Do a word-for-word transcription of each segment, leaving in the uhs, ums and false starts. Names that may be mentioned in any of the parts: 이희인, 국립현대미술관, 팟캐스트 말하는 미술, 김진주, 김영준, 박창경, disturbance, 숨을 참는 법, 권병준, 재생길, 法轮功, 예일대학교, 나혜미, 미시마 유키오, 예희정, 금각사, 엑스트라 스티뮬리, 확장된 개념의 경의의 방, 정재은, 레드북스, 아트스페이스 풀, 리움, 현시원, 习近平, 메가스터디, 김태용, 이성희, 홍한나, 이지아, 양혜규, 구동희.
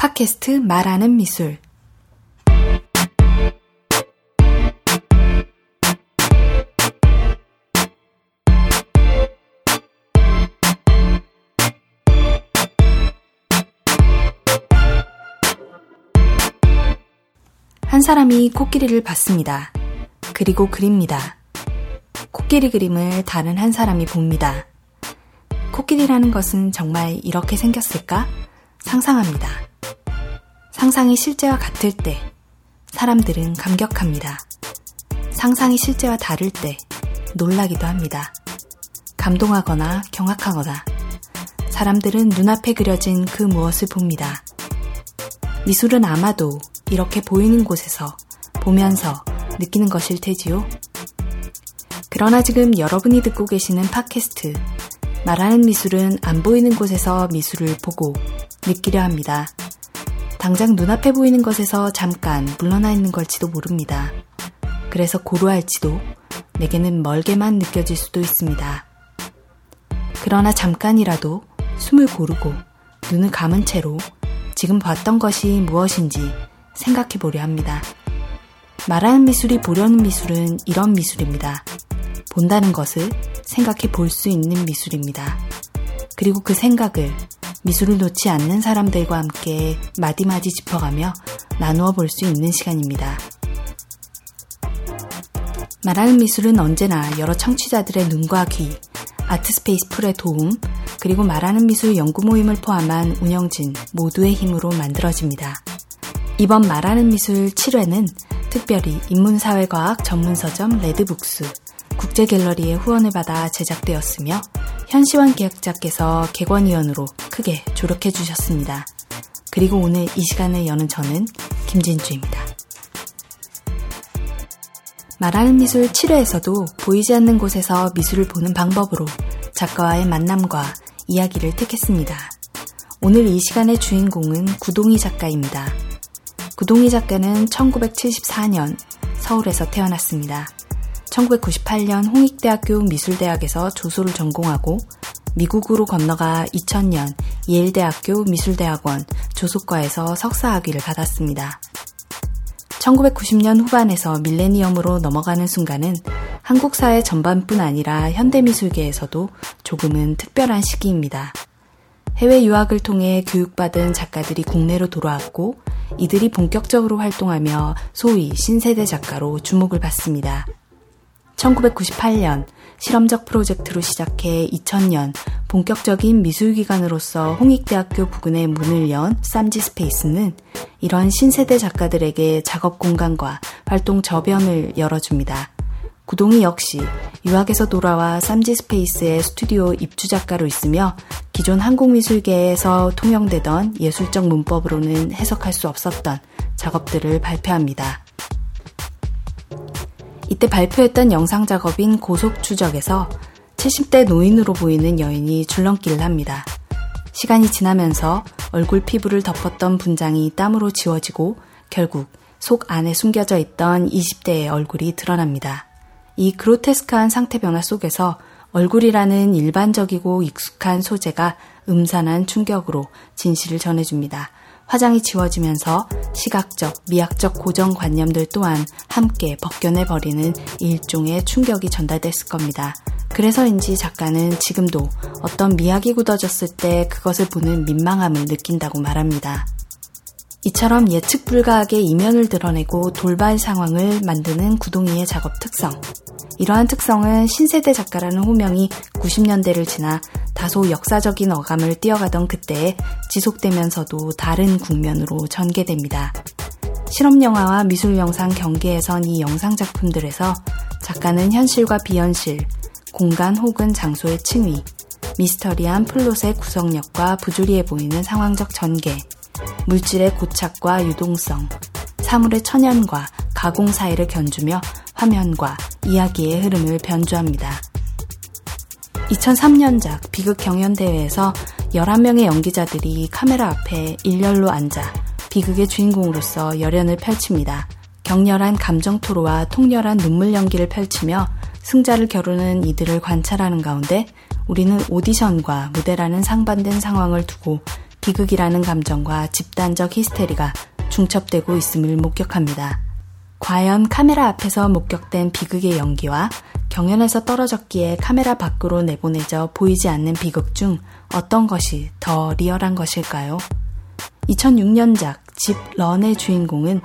팟캐스트 말하는 미술. 한 사람이 코끼리를 봤습니다. 그리고 그립니다. 코끼리 그림을 다른 한 사람이 봅니다. 코끼리라는 것은 정말 이렇게 생겼을까? 상상합니다. 상상이 실제와 같을 때 사람들은 감격합니다. 상상이 실제와 다를 때 놀라기도 합니다. 감동하거나 경악하거나 사람들은 눈앞에 그려진 그 무엇을 봅니다. 미술은 아마도 이렇게 보이는 곳에서 보면서 느끼는 것일 테지요. 그러나 지금 여러분이 듣고 계시는 팟캐스트 말하는 미술은 안 보이는 곳에서 미술을 보고 느끼려 합니다. 당장 눈앞에 보이는 것에서 잠깐 물러나 있는 걸지도 모릅니다. 그래서 고루할지도 내게는 멀게만 느껴질 수도 있습니다. 그러나 잠깐이라도 숨을 고르고 눈을 감은 채로 지금 봤던 것이 무엇인지 생각해 보려 합니다. 말하는 미술이 보려는 미술은 이런 미술입니다. 본다는 것을 생각해 볼 수 있는 미술입니다. 그리고 그 생각을 미술을 놓지 않는 사람들과 함께 마디마디 짚어가며 나누어 볼 수 있는 시간입니다. 말하는 미술은 언제나 여러 청취자들의 눈과 귀, 아트스페이스 풀의 도움, 그리고 말하는 미술 연구 모임을 포함한 운영진 모두의 힘으로 만들어집니다. 이번 말하는 미술 칠 회는 특별히 인문사회과학 전문서점 레드북스, 국제갤러리의 후원을 받아 제작되었으며 현시원 기획자께서 객원위원으로 크게 조력해 주셨습니다. 그리고 오늘 이 시간을 여는 저는 김진주입니다. 말하는 미술 칠 회에서도 보이지 않는 곳에서 미술을 보는 방법으로 작가와의 만남과 이야기를 택했습니다. 오늘 이 시간의 주인공은 구동희 작가입니다. 구동희 작가는 천구백칠십사 년 서울에서 태어났습니다. 천구백구십팔 년 홍익대학교 미술대학에서 조소를 전공하고 미국으로 건너가 이천 년 예일대학교 미술대학원 조소과에서 석사학위를 받았습니다. 천구백구십 년 후반에서 밀레니엄으로 넘어가는 순간은 한국 사회 전반뿐 아니라 현대미술계에서도 조금은 특별한 시기입니다. 해외 유학을 통해 교육받은 작가들이 국내로 돌아왔고 이들이 본격적으로 활동하며 소위 신세대 작가로 주목을 받습니다. 천구백구십팔 년 실험적 프로젝트로 시작해 이천 년 본격적인 미술기관으로서 홍익대학교 부근의 문을 연 쌈지 스페이스는 이런 신세대 작가들에게 작업 공간과 활동 저변을 열어줍니다. 구동희 역시 유학에서 돌아와 쌈지 스페이스의 스튜디오 입주 작가로 있으며 기존 한국미술계에서 통용되던 예술적 문법으로는 해석할 수 없었던 작업들을 발표합니다. 이때 발표했던 영상 작업인 고속 추적에서 칠십 대 노인으로 보이는 여인이 줄넘기를 합니다. 시간이 지나면서 얼굴 피부를 덮었던 분장이 땀으로 지워지고 결국 속 안에 숨겨져 있던 이십 대의 얼굴이 드러납니다. 이 그로테스크한 상태 변화 속에서 얼굴이라는 일반적이고 익숙한 소재가 음산한 충격으로 진실을 전해줍니다. 화장이 지워지면서 시각적, 미학적 고정관념들 또한 함께 벗겨내버리는 일종의 충격이 전달됐을 겁니다. 그래서인지 작가는 지금도 어떤 미학이 굳어졌을 때 그것을 보는 민망함을 느낀다고 말합니다. 이처럼 예측 불가하게 이면을 드러내고 돌발 상황을 만드는 구동희의 작업 특성. 이러한 특성은 신세대 작가라는 호명이 구십 년대를 지나 다소 역사적인 어감을 띄어가던 그때에 지속되면서도 다른 국면으로 전개됩니다. 실험영화와 미술영상 경계에선 이 영상작품들에서 작가는 현실과 비현실, 공간 혹은 장소의 층위, 미스터리한 플롯의 구성력과 부조리해 보이는 상황적 전개, 물질의 고착과 유동성, 사물의 천연과 가공 사이를 견주며 화면과 이야기의 흐름을 변주합니다. 이천삼 년작 비극 경연대회에서 열한 명의 연기자들이 카메라 앞에 일렬로 앉아 비극의 주인공으로서 열연을 펼칩니다. 격렬한 감정 토로와 통렬한 눈물 연기를 펼치며 승자를 겨루는 이들을 관찰하는 가운데 우리는 오디션과 무대라는 상반된 상황을 두고 비극이라는 감정과 집단적 히스테리가 중첩되고 있음을 목격합니다. 과연 카메라 앞에서 목격된 비극의 연기와 경연에서 떨어졌기에 카메라 밖으로 내보내져 보이지 않는 비극 중 어떤 것이 더 리얼한 것일까요? 이천육년작 집 런의 주인공은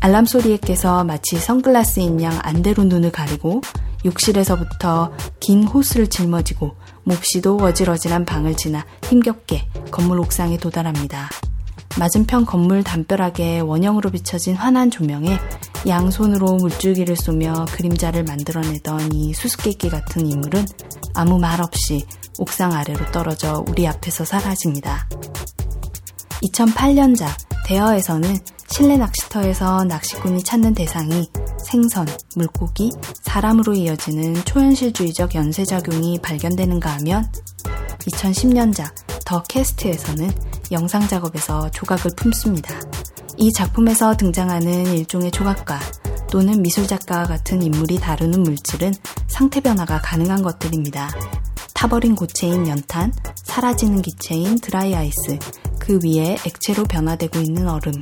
알람소리에 깨서 마치 선글라스인 양 안대로 눈을 가리고 욕실에서부터 긴 호수를 짊어지고 몹시도 어질어질한 방을 지나 힘겹게 건물 옥상에 도달합니다. 맞은편 건물 담벼락에 원형으로 비춰진 환한 조명에 양손으로 물줄기를 쏘며 그림자를 만들어내던 이 수수께끼 같은 인물은 아무 말 없이 옥상 아래로 떨어져 우리 앞에서 사라집니다. 이천팔년작 대여에서는 실내 낚시터에서 낚시꾼이 찾는 대상이 생선, 물고기, 사람으로 이어지는 초현실주의적 연쇄작용이 발견되는가 하면 이천십년작 더 캐스트에서는 영상 작업에서 조각을 품습니다. 이 작품에서 등장하는 일종의 조각가 또는 미술작가와 같은 인물이 다루는 물질은 상태 변화가 가능한 것들입니다. 타버린 고체인 연탄, 사라지는 기체인 드라이아이스, 그 위에 액체로 변화되고 있는 얼음.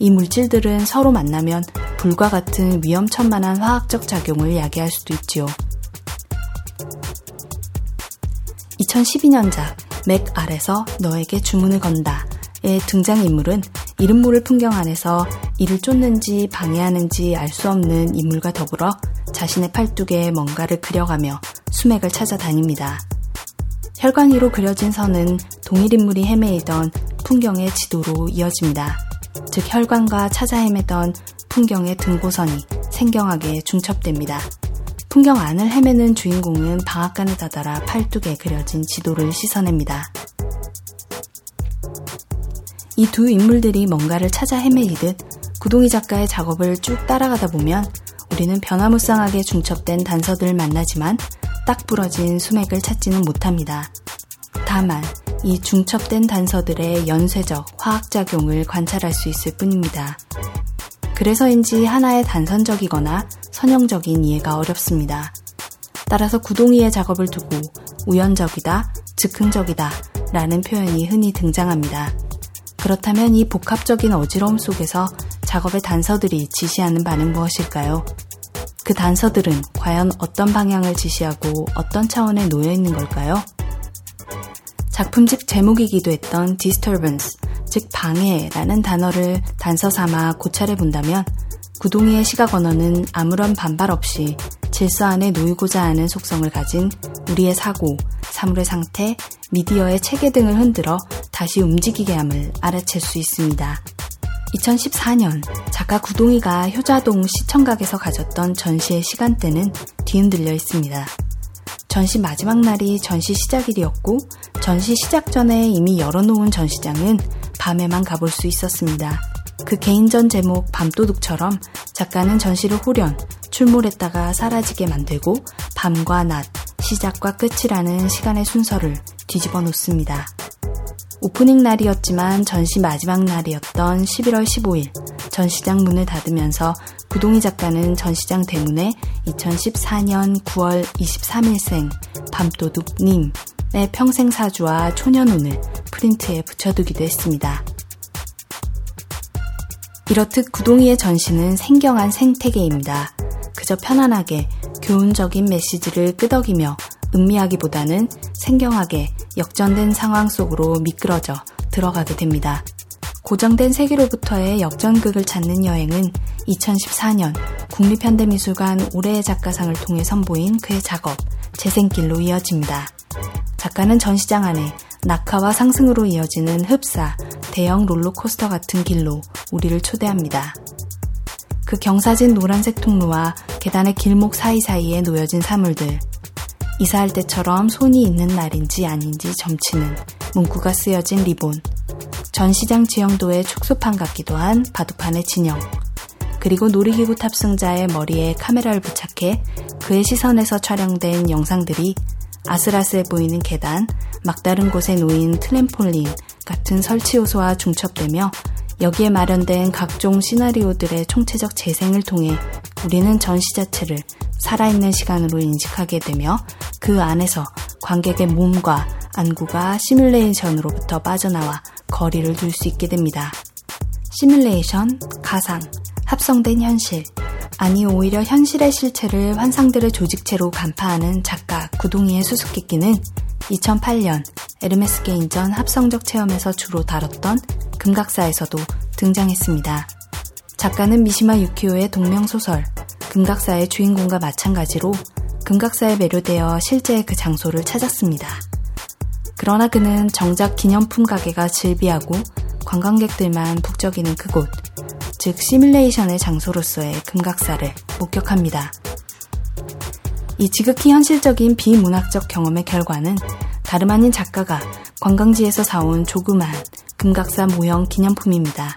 이 물질들은 서로 만나면 불과 같은 위험천만한 화학적 작용을 야기할 수도 있지요. 이천십이년작 맥 아래서 너에게 주문을 건다의 등장인물은 이름 모를 풍경 안에서 이를 쫓는지 방해하는지 알 수 없는 인물과 더불어 자신의 팔뚝에 뭔가를 그려가며 수맥을 찾아다닙니다. 혈관 위로 그려진 선은 동일 인물이 헤매이던 풍경의 지도로 이어집니다. 즉 혈관과 찾아 헤매던 풍경의 등고선이 생경하게 중첩됩니다. 풍경 안을 헤매는 주인공은 방앗간에 다다라 팔뚝에 그려진 지도를 씻어냅니다. 이 두 인물들이 뭔가를 찾아 헤매이듯 구동희 작가의 작업을 쭉 따라가다 보면 우리는 변화무쌍하게 중첩된 단서들을 만나지만 딱 부러진 수맥을 찾지는 못합니다. 다만 이 중첩된 단서들의 연쇄적 화학작용을 관찰할 수 있을 뿐입니다. 그래서인지 하나의 단선적이거나 선형적인 이해가 어렵습니다. 따라서 구동희의 작업을 두고 우연적이다, 즉흥적이다 라는 표현이 흔히 등장합니다. 그렇다면 이 복합적인 어지러움 속에서 작업의 단서들이 지시하는 바는 무엇일까요? 그 단서들은 과연 어떤 방향을 지시하고 어떤 차원에 놓여있는 걸까요? 작품집 제목이기도 했던 disturbance, 즉 방해라는 단어를 단서 삼아 고찰해 본다면 구동희의 시각 언어는 아무런 반발 없이 질서 안에 놓이고자 하는 속성을 가진 우리의 사고, 사물의 상태, 미디어의 체계 등을 흔들어 다시 움직이게 함을 알아챌 수 있습니다. 이천십사년 작가 구동희가 효자동 시청각에서 가졌던 전시의 시간대는 뒤흔들려 있습니다. 전시 마지막 날이 전시 시작일이었고 전시 시작 전에 이미 열어놓은 전시장은 밤에만 가볼 수 있었습니다. 그 개인전 제목 밤도둑처럼 작가는 전시를 홀연, 출몰했다가 사라지게 만들고 밤과 낮, 시작과 끝이라는 시간의 순서를 뒤집어 놓습니다. 오프닝 날이었지만 전시 마지막 날이었던 십일월 십오일 전시장 문을 닫으면서 구동희 작가는 전시장 대문에 이천십사년 구월 이십삼일생 밤도둑님의 평생사주와 초년운을 프린트에 붙여두기도 했습니다. 이렇듯 구동희의 전시는 생경한 생태계입니다. 그저 편안하게 교훈적인 메시지를 끄덕이며 음미하기보다는 생경하게 역전된 상황 속으로 미끄러져 들어가게 됩니다. 고정된 세계로부터의 역전극을 찾는 여행은 이천십사년 국립현대미술관 올해의 작가상을 통해 선보인 그의 작업, 재생길로 이어집니다. 작가는 전시장 안에 낙하와 상승으로 이어지는 흡사, 대형 롤러코스터 같은 길로 우리를 초대합니다. 그 경사진 노란색 통로와 계단의 길목 사이사이에 놓여진 사물들, 이사할 때처럼 손이 있는 날인지 아닌지 점치는 문구가 쓰여진 리본, 전시장 지형도의 축소판 같기도 한 바둑판의 진영, 그리고 놀이기구 탑승자의 머리에 카메라를 부착해 그의 시선에서 촬영된 영상들이 아슬아슬해 보이는 계단, 막다른 곳에 놓인 트램폴린 같은 설치 요소와 중첩되며 여기에 마련된 각종 시나리오들의 총체적 재생을 통해 우리는 전시 자체를 살아있는 시간으로 인식하게 되며 그 안에서 관객의 몸과 안구가 시뮬레이션으로부터 빠져나와 거리를 둘 수 있게 됩니다. 시뮬레이션, 가상, 합성된 현실, 아니 오히려 현실의 실체를 환상들의 조직체로 간파하는 작가 구동희의 수수께끼는 이천팔 년 에르메스 개인전 합성적 체험에서 주로 다뤘던 금각사에서도 등장했습니다. 작가는 미시마 유키오의 동명소설 금각사의 주인공과 마찬가지로 금각사에 매료되어 실제 그 장소를 찾았습니다. 그러나 그는 정작 기념품 가게가 즐비하고 관광객들만 북적이는 그곳, 즉 시뮬레이션의 장소로서의 금각사를 목격합니다. 이 지극히 현실적인 비문학적 경험의 결과는 다름 아닌 작가가 관광지에서 사온 조그만 금각사 모형 기념품입니다.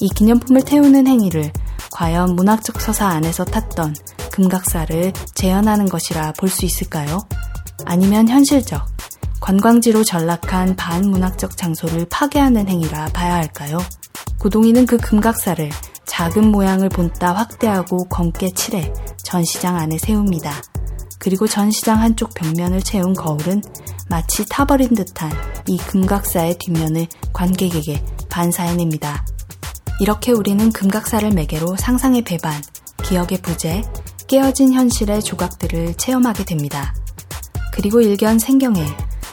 이 기념품을 태우는 행위를 과연 문학적 서사 안에서 탔던 금각사를 재현하는 것이라 볼 수 있을까요? 아니면 현실적, 관광지로 전락한 반문학적 장소를 파괴하는 행위라 봐야 할까요? 구동희는 그 금각사를 작은 모양을 본따 확대하고 검게 칠해 전시장 안에 세웁니다. 그리고 전시장 한쪽 벽면을 채운 거울은 마치 타버린 듯한 이 금각사의 뒷면을 관객에게 반사해냅니다. 이렇게 우리는 금각사를 매개로 상상의 배반, 기억의 부재, 깨어진 현실의 조각들을 체험하게 됩니다. 그리고 일견 생경해,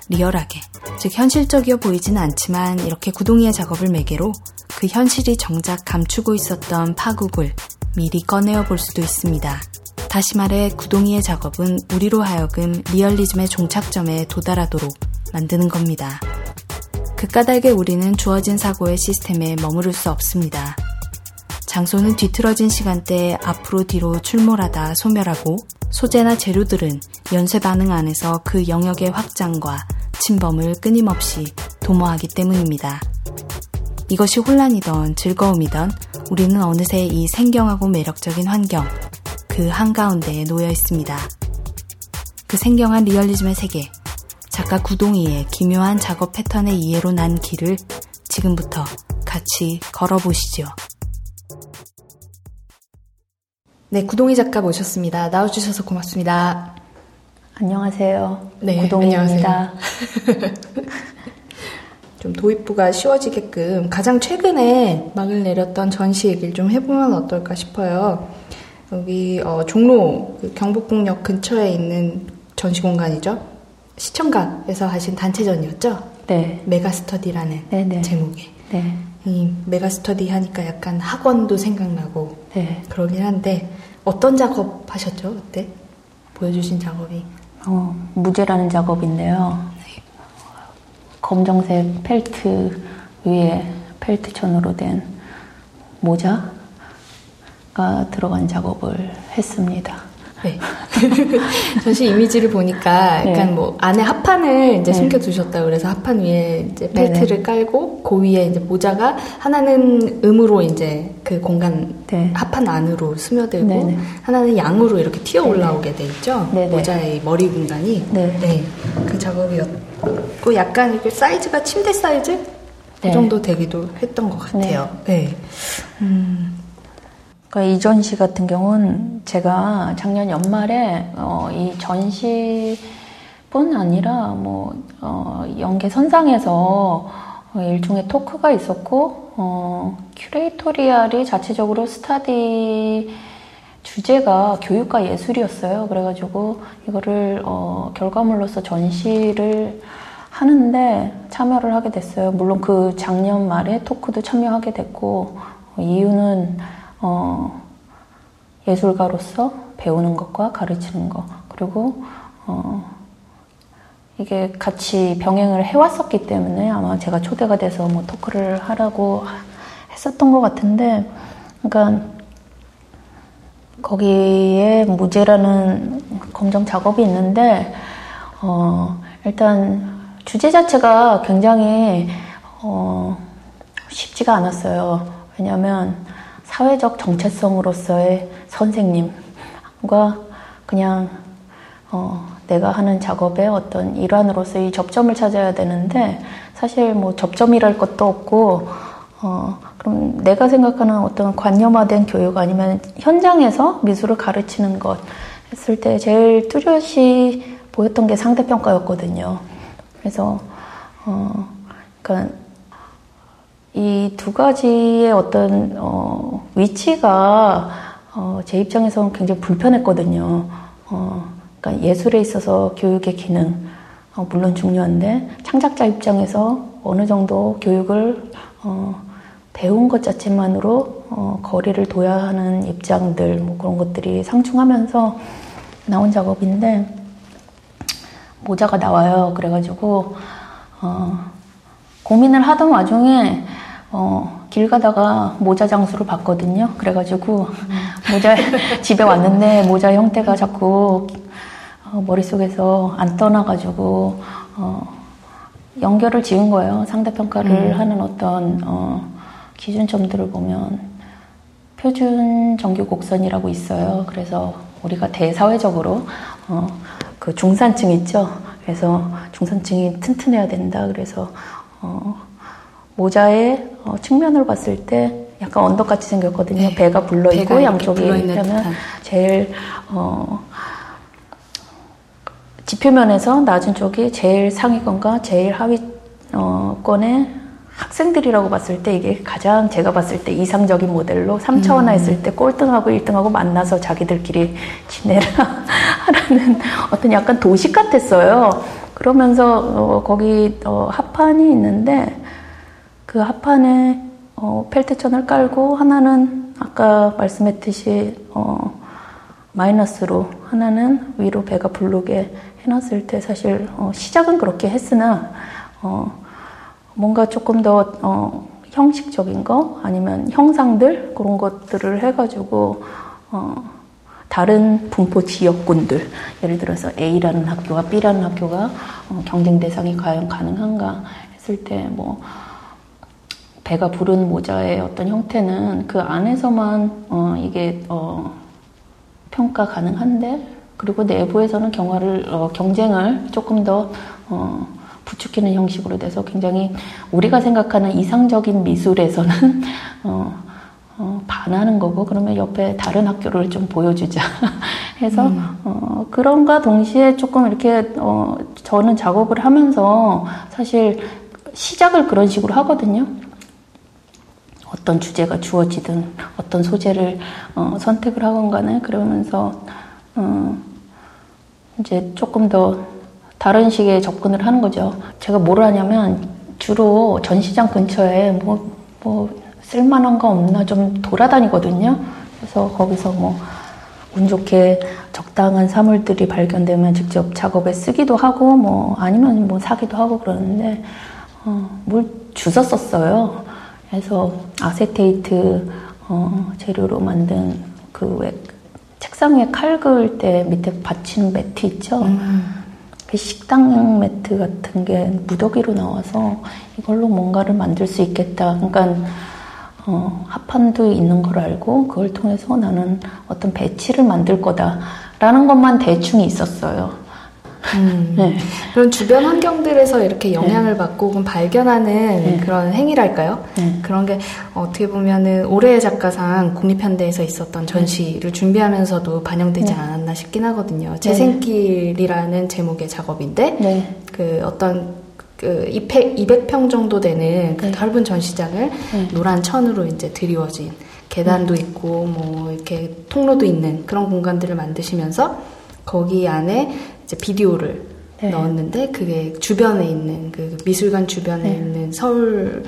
리얼하게, 즉 현실적이어 보이진 않지만 이렇게 구동희의 작업을 매개로 그 현실이 정작 감추고 있었던 파국을 미리 꺼내어 볼 수도 있습니다. 다시 말해 구동희의 작업은 우리로 하여금 리얼리즘의 종착점에 도달하도록 만드는 겁니다. 그 까닭에 우리는 주어진 사고의 시스템에 머무를 수 없습니다. 장소는 뒤틀어진 시간대에 앞으로 뒤로 출몰하다 소멸하고 소재나 재료들은 연쇄 반응 안에서 그 영역의 확장과 침범을 끊임없이 도모하기 때문입니다. 이것이 혼란이던 즐거움이던 우리는 어느새 이 생경하고 매력적인 환경, 그 한가운데에 놓여 있습니다. 그 생경한 리얼리즘의 세계, 작가 구동희의 기묘한 작업 패턴의 이해로 난 길을 지금부터 같이 걸어보시죠. 네, 구동희 작가 모셨습니다. 나와주셔서 고맙습니다. 안녕하세요. 네, 구동희입니다. 안녕하세요. 좀 도입부가 쉬워지게끔 가장 최근에 막을 내렸던 전시 얘기를 좀 해보면 어떨까 싶어요. 여기 어, 종로 그 경복궁역 근처에 있는 전시 공간이죠. 시청각에서 하신 단체전이었죠? 네. 메가스터디라는 네네. 제목의. 네. 이 메가스터디 하니까 약간 학원도 생각나고 네. 그러긴 한데 어떤 작업 하셨죠? 그때 보여주신 작업이 어, 무제라는 작업인데요. 네. 검정색 펠트 위에 펠트천으로 된 모자가 들어간 작업을 했습니다. 네. 전시 이미지를 보니까 약간 네. 뭐 안에 하판을 이제 네. 숨겨두셨다 그래서 하판 위에 이제 벨트를 네네. 깔고 그 위에 이제 모자가 하나는 음으로 이제 그 공간 네. 하판 안으로 스며들고 네네. 하나는 양으로 이렇게 튀어 올라오게 돼 있죠. 네네. 모자의 머리 공간이 네. 네. 그 작업이었고 약간 이게 사이즈가 침대 사이즈 네. 그 정도 되기도 했던 것 같아요. 네. 네. 음. 그러니까 이 전시 같은 경우는 제가 작년 연말에 어, 이 전시뿐 아니라 뭐 어, 연계 선상에서 어, 일종의 토크가 있었고 어, 큐레이토리얼이 자체적으로 스터디 주제가 교육과 예술이었어요. 그래가지고 이거를 어, 결과물로서 전시를 하는데 참여를 하게 됐어요. 물론 그 작년 말에 토크도 참여하게 됐고 어, 이유는 어, 예술가로서 배우는 것과 가르치는 것 그리고 어, 이게 같이 병행을 해왔었기 때문에 아마 제가 초대가 돼서 뭐 토크를 하라고 했었던 것 같은데 그러니까 거기에 무제라는 검정 작업이 있는데 어, 일단 주제 자체가 굉장히 어, 쉽지가 않았어요. 왜냐하면 사회적 정체성으로서의 선생님과 그냥 어 내가 하는 작업의 어떤 일환으로서의 접점을 찾아야 되는데 사실 뭐 접점이랄 것도 없고 어 그럼 내가 생각하는 어떤 관념화된 교육 아니면 현장에서 미술을 가르치는 것 했을 때 제일 뚜렷이 보였던 게 상대평가였거든요. 그래서 어, 그러니까 이 두 가지의 어떤 어, 위치가 어, 제 입장에서는 굉장히 불편했거든요. 어, 그러니까 예술에 있어서 교육의 기능, 어, 물론 중요한데 창작자 입장에서 어느 정도 교육을 어, 배운 것 자체만으로 어, 거리를 둬야 하는 입장들, 뭐 그런 것들이 상충하면서 나온 작업인데 모자가 나와요. 그래가지고 어, 고민을 하던 와중에 어, 길 가다가 모자 장수를 봤거든요. 그래가지고 모자 집에 왔는데 모자 형태가 자꾸 어, 머릿속에서 안 떠나가지고 어, 연결을 지은 거예요. 상대평가를 음. 하는 어떤 어, 기준점들을 보면 표준 정규 곡선이라고 있어요. 그래서 우리가 대사회적으로 어, 그 중산층 있죠. 그래서 중산층이 튼튼해야 된다. 그래서 어, 모자의 어, 측면으로 봤을 때 약간 언덕같이 생겼거든요. 네. 배가 불러 있고 양쪽이 있다면 제일 어, 지표면에서 낮은 쪽이 제일 상위권과 제일 하위권의 어, 학생들이라고 봤을 때 이게 가장 제가 봤을 때 이상적인 모델로 삼 차원화 했을 때 꼴등하고 일 등하고 만나서 자기들끼리 지내라 하라는 어떤 약간 도시 같았어요. 그러면서 어, 거기 어, 합판이 있는데 그 합판에 어, 펠트천을 깔고 하나는 아까 말씀했듯이 어, 마이너스로 하나는 위로 배가 부르게 해놨을 때 사실 어, 시작은 그렇게 했으나 어, 뭔가 조금 더 어, 형식적인 거 아니면 형상들 그런 것들을 해가지고 어, 다른 분포 지역군들 예를 들어서 A라는 학교와 B라는 학교가 어, 경쟁 대상이 과연 가능한가 했을 때 뭐 배가 부른 모자의 어떤 형태는 그 안에서만 어, 이게 어, 평가 가능한데 그리고 내부에서는 경화를 어, 경쟁을 조금 더 어, 부추기는 형식으로 돼서 굉장히 우리가 생각하는 이상적인 미술에서는 어, 어, 반하는 거고 그러면 옆에 다른 학교를 좀 보여주자 해서 음. 어, 그런가 동시에 조금 이렇게 어, 저는 작업을 하면서 사실 시작을 그런 식으로 하거든요. 어떤 주제가 주어지든 어떤 소재를 어, 선택을 하건 간에 그러면서 어, 이제 조금 더 다른 식의 접근을 하는 거죠. 제가 뭘 하냐면 주로 전시장 근처에 뭐, 뭐 쓸만한 거 없나 좀 돌아다니거든요. 그래서 거기서 뭐 운 좋게 적당한 사물들이 발견되면 직접 작업에 쓰기도 하고 뭐 아니면 뭐 사기도 하고 그러는데 어, 뭘 주웠었어요. 그래서 아세테이트 어, 재료로 만든 그 왜 책상 위에 칼 그을 때 밑에 받치는 매트 있죠. 음. 식당 매트 같은 게 무더기로 나와서 이걸로 뭔가를 만들 수 있겠다. 그러니까 어, 합판도 있는 걸 알고 그걸 통해서 나는 어떤 배치를 만들 거다라는 것만 대충 있었어요. 음, 네. 그런 주변 환경들에서 이렇게 영향을 네. 받고 혹은 발견하는 네. 그런 행위랄까요? 네. 그런 게 어떻게 보면은 올해의 작가상 국립현대에서 있었던 전시를 네. 준비하면서도 반영되지 네. 않았나 싶긴 하거든요. 재생길이라는 제목의 작업인데 네. 그 어떤 그 이백 평 정도 되는 그 네. 넓은 전시장을 네. 노란 천으로 이제 드리워진 계단도 네. 있고 뭐 이렇게 통로도 있는 그런 공간들을 만드시면서 거기 안에 이제 비디오를 네. 넣었는데 그게 주변에 있는 그 미술관 주변에 네. 있는 서울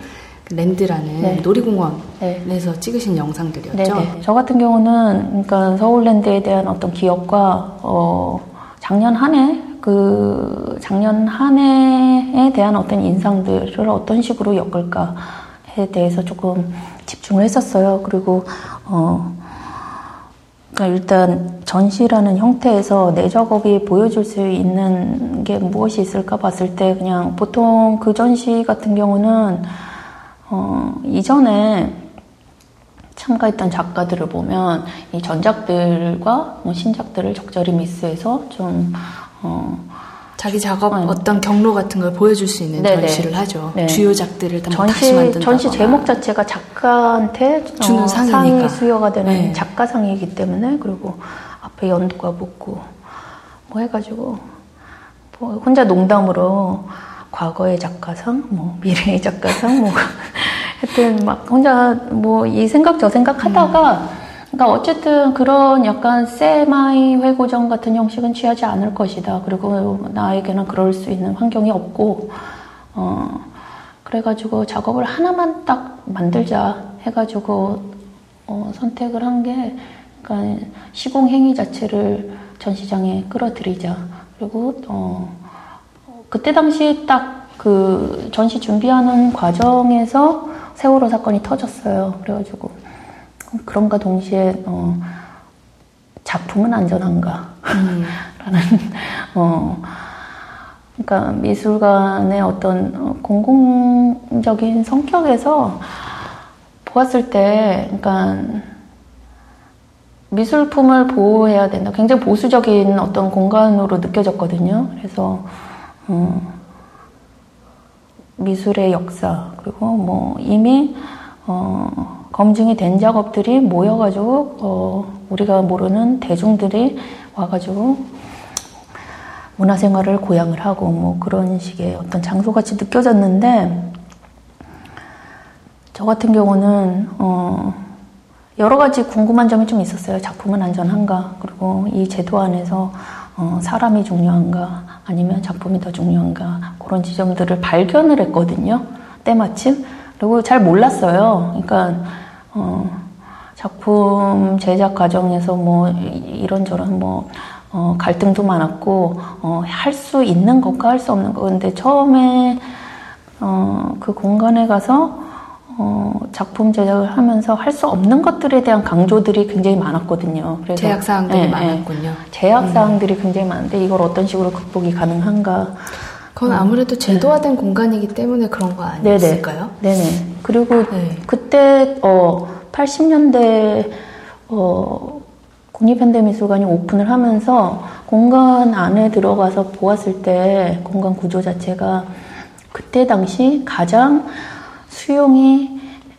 랜드라는 네. 놀이공원에서 네. 찍으신 영상들이었죠. 네네. 저 같은 경우는 그러니까 서울 랜드에 대한 어떤 기억과 어 작년 한 해 그 작년 한 해에 대한 어떤 인상들을 어떤 식으로 엮을까에 대해서 조금 집중을 했었어요. 그리고 어. 그러니까 일단 전시라는 형태에서 내 작업이 보여줄 수 있는 게 무엇이 있을까 봤을 때 그냥 보통 그 전시 같은 경우는 어, 이전에 참가했던 작가들을 보면 이 전작들과 뭐 신작들을 적절히 믹스해서 좀 어, 자기 작업 네. 어떤 경로 같은 걸 보여줄 수 있는 네네. 전시를 하죠. 네. 주요작들을 다 전시, 다시 만든다거나. 전시 제목 자체가 작가한테 주는 어, 상이니까. 상이 수여가 되는 네. 작가상이기 때문에 그리고 앞에 연도가 붙고 뭐 해가지고 뭐 혼자 농담으로 과거의 작가상, 뭐 미래의 작가상, 뭐 하여튼 막 혼자 뭐 이 생각 저 생각 하다가, 그러니까 어쨌든 그런 약간 세마이 회고전 같은 형식은 취하지 않을 것이다. 그리고 나에게는 그럴 수 있는 환경이 없고, 어 그래가지고 작업을 하나만 딱 만들자 해가지고 어, 선택을 한 게, 그러니까 시공 행위 자체를 전시장에 끌어들이자. 그리고 어. 그때 당시 딱 그 전시 준비하는 과정에서 세월호 사건이 터졌어요. 그래가지고 그런가 동시에 어 작품은 안전한가? 음. 라는 어 그러니까 미술관의 어떤 공공적인 성격에서 보았을 때, 그러니까 미술품을 보호해야 된다. 굉장히 보수적인 어떤 공간으로 느껴졌거든요. 그래서 어, 미술의 역사, 그리고 뭐 이미 어, 검증이 된 작업들이 모여가지고 어, 우리가 모르는 대중들이 와가지고 문화생활을 고양을 하고 뭐 그런 식의 어떤 장소같이 느껴졌는데, 저 같은 경우는 어, 여러 가지 궁금한 점이 좀 있었어요. 작품은 안전한가? 그리고 이 제도 안에서 어, 사람이 중요한가? 아니면 작품이 더 중요한가? 그런 지점들을 발견을 했거든요. 때마침. 그리고 잘 몰랐어요. 그러니까 어, 작품 제작 과정에서 뭐 이런저런 뭐 어, 갈등도 많았고 어, 할 수 있는 것과 할 수 없는 것. 근데 처음에 어, 그 공간에 가서 어, 작품 제작을 하면서 할 수 없는 것들에 대한 강조들이 굉장히 많았거든요. 그래서 제약사항들이 예, 많았군요. 예, 제약사항들이 음. 굉장히 많은데 이걸 어떤 식으로 극복이 가능한가. 그건 음, 아무래도 제도화된 네. 공간이기 때문에 그런 거 아니었을까요? 네네. 네네. 그리고 네. 그때 어, 팔십 년대 어, 국립현대미술관이 오픈을 하면서 공간 안에 들어가서 보았을 때 공간 구조 자체가 그때 당시 가장 수용이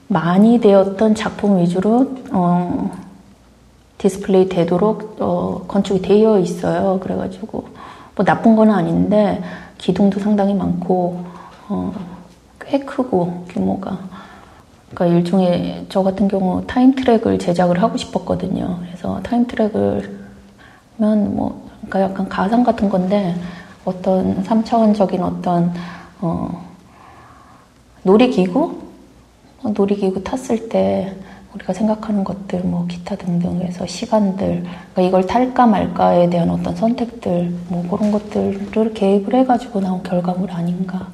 많이 되었던 작품 위주로 어, 디스플레이 되도록 어, 건축이 되어 있어요. 그래가지고 뭐 나쁜 건 아닌데 기둥도 상당히 많고 어, 꽤 크고 규모가. 그러니까 일종의 저 같은 경우 타임트랙을 제작을 하고 싶었거든요. 그래서 타임트랙을 하면 뭐 그러니까 약간 가상 같은 건데 어떤 삼차원적인 어떤 어, 놀이기구? 놀이기구 탔을 때 우리가 생각하는 것들, 뭐 기타 등등에서 시간들, 그러니까 이걸 탈까 말까에 대한 어떤 선택들, 뭐 그런 것들을 개입을 해가지고 나온 결과물 아닌가,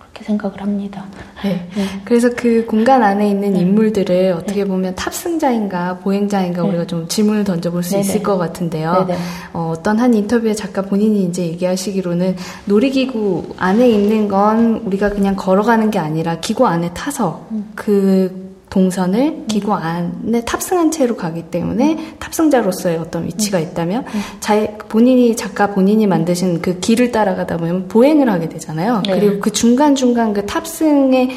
그렇게 생각을 합니다. 네. 네. 그래서 그 공간 안에 있는 인물들을 네. 어떻게 보면 탑승자인가 보행자인가 네. 우리가 좀 질문을 던져볼 수 네네. 있을 것 같은데요. 어, 어떤 한 인터뷰에 작가 본인이 이제 얘기하시기로는 놀이기구 안에 있는 건 우리가 그냥 걸어가는 게 아니라 기구 안에 타서 음. 그 동선을 음. 기구 안에 탑승한 채로 가기 때문에 음. 탑승자로서의 어떤 위치가 음. 있다면 음. 자, 본인이 작가 본인이 만드신 그 길을 따라가다 보면 보행을 하게 되잖아요. 네. 그리고 그 중간중간 그 탑승의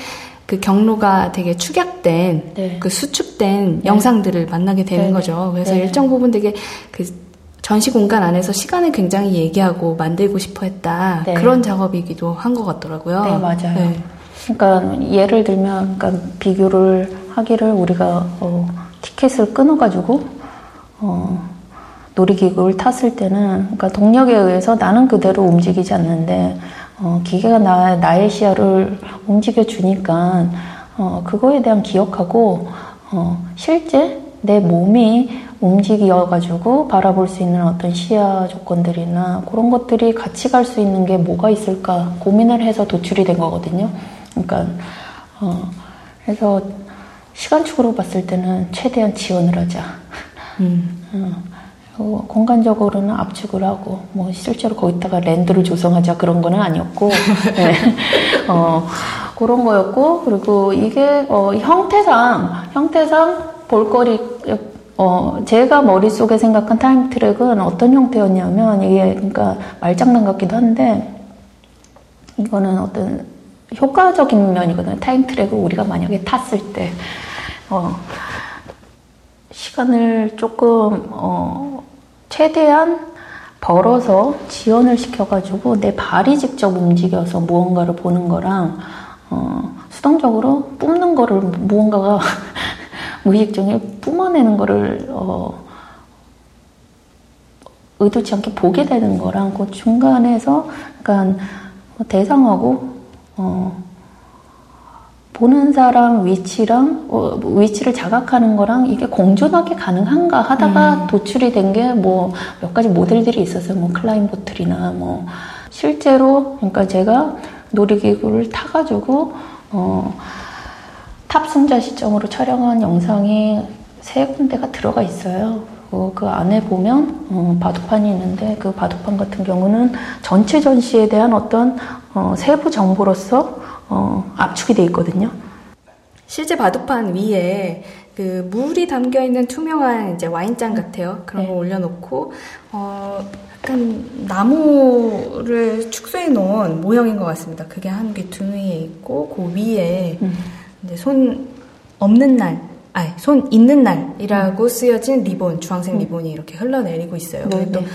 그 경로가 되게 축약된 네. 그 수축된 네. 영상들을 만나게 되는 네. 거죠. 그래서 네. 일정 부분 되게 그 전시 공간 안에서 시간을 굉장히 얘기하고 만들고 싶어 했다. 네. 그런 작업이기도 한 것 같더라고요. 네, 맞아요. 네. 그러니까 예를 들면 그러니까 비교를 하기를 우리가 어, 티켓을 끊어가지고 어, 놀이기구를 탔을 때는 그러니까 동력에 의해서 나는 그대로 움직이지 않는데 어, 기계가 나, 나의 시야를 움직여주니까 어, 그거에 대한 기억하고 어, 실제 내 몸이 움직여가지고 바라볼 수 있는 어떤 시야 조건들이나 그런 것들이 같이 갈 수 있는 게 뭐가 있을까 고민을 해서 도출이 된 거거든요. 그러니까 어, 그래서 시간축으로 봤을 때는 최대한 지연을 하자. 음. 어, 공간적으로는 압축을 하고 뭐 실제로 거기다가 랜드를 조성하자 그런 거는 아니었고 네. 어, 그런 거였고, 그리고 이게 어, 형태상 형태상 볼거리 어, 제가 머릿속에 생각한 타임트랙은 어떤 형태였냐면 이게 그러니까 말장난 같기도 한데 이거는 어떤 효과적인 면이거든요. 타임트랙을 우리가 만약에 탔을 때 어, 시간을 조금 어, 최대한 걸어서 지연을 시켜가지고 내 발이 직접 움직여서 무언가를 보는 거랑 어, 수동적으로 뿜는 거를 무언가가 무의식 중에 뿜어내는 거를 어, 의도치 않게 보게 되는 거랑 그 중간에서 약간 대상하고 어, 보는 사람 위치랑 어, 위치를 자각하는 거랑 이게 공존하게 가능한가 하다가 음. 도출이 된 게 뭐 몇 가지 모델들이 있었어요. 뭐 클라인보틀이나 뭐 실제로 그러니까 제가 놀이기구를 타가지고 어, 탑승자 시점으로 촬영한 영상이 세 군데가 들어가 있어요. 어, 그 안에 보면 어, 바둑판이 있는데 그 바둑판 같은 경우는 전체 전시에 대한 어떤 어, 세부 정보로서 어, 압축이 돼 있거든요. 실제 바둑판 위에 그 물이 담겨 있는 투명한 이제 와인잔 같아요. 그런 네. 거 올려놓고 어, 약간 나무를 축소해 놓은 모형인 것 같습니다. 그게 한 귀퉁이에 있고 그 위에 음. 이제 손 없는 날, 아니 손 있는 날이라고 음. 쓰여진 리본, 주황색 음. 리본이 이렇게 흘러내리고 있어요. 네, 또 네.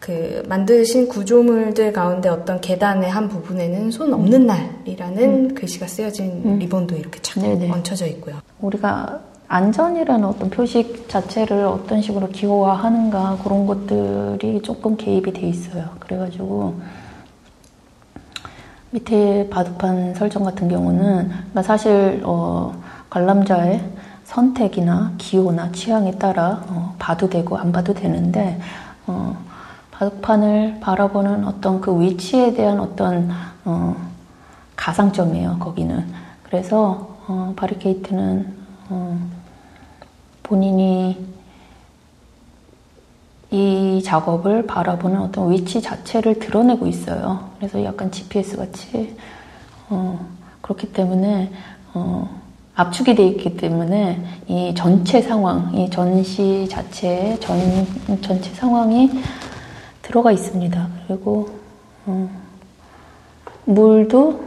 그 만드신 구조물들 가운데 어떤 계단의 한 부분에는 손 없는 날이라는 음. 글씨가 쓰여진 음. 리본도 이렇게 착 네네. 얹혀져 있고요. 우리가 안전이라는 어떤 표식 자체를 어떤 식으로 기호화하는가 그런 것들이 조금 개입이 돼 있어요. 그래가지고 밑에 바둑판 설정 같은 경우는 그러니까 사실 어, 관람자의 선택이나 기호나 취향에 따라 어, 봐도 되고 안 봐도 되는데 어, 바둑판을 바라보는 어떤 그 위치에 대한 어떤 어, 가상점이에요. 거기는. 그래서 어, 바리케이트는 어, 본인이 이 작업을 바라보는 어떤 위치 자체를 드러내고 있어요. 그래서 약간 지피에스 같이 어, 그렇기 때문에 어, 압축이 돼 있기 때문에 이 전체 상황, 이 전시 자체의 전, 전체 상황이 들어가 있습니다. 그리고 어, 물도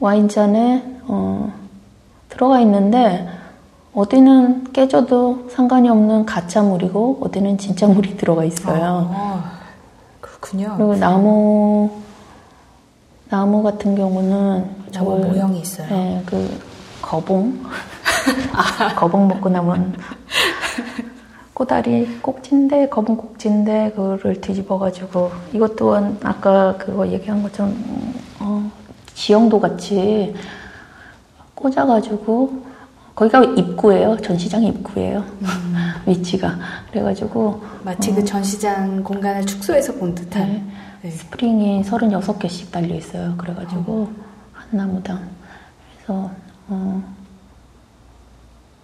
와인잔에 어, 들어가 있는데 어디는 깨져도 상관이 없는 가짜 물이고 어디는 진짜 물이 들어가 있어요. 아, 그렇군요. 그리고 나무 나무 같은 경우는 나무 저, 모형이 있어요. 네, 그 거봉 아, 거봉 먹고 남은 꼬다리 꼭지인데 검은 꼭지인데 그거를 뒤집어가지고 이것 또한 아까 그거 얘기한 것처럼 어, 지형도 같이 꽂아가지고 거기가 입구예요. 전시장 입구예요. 음. 위치가 그래가지고 마치 어, 그 전시장 공간을 축소해서 본 듯한 네. 네. 스프링이 서른여섯 개씩 달려있어요. 그래가지고 어. 한 나무당 그래서 어,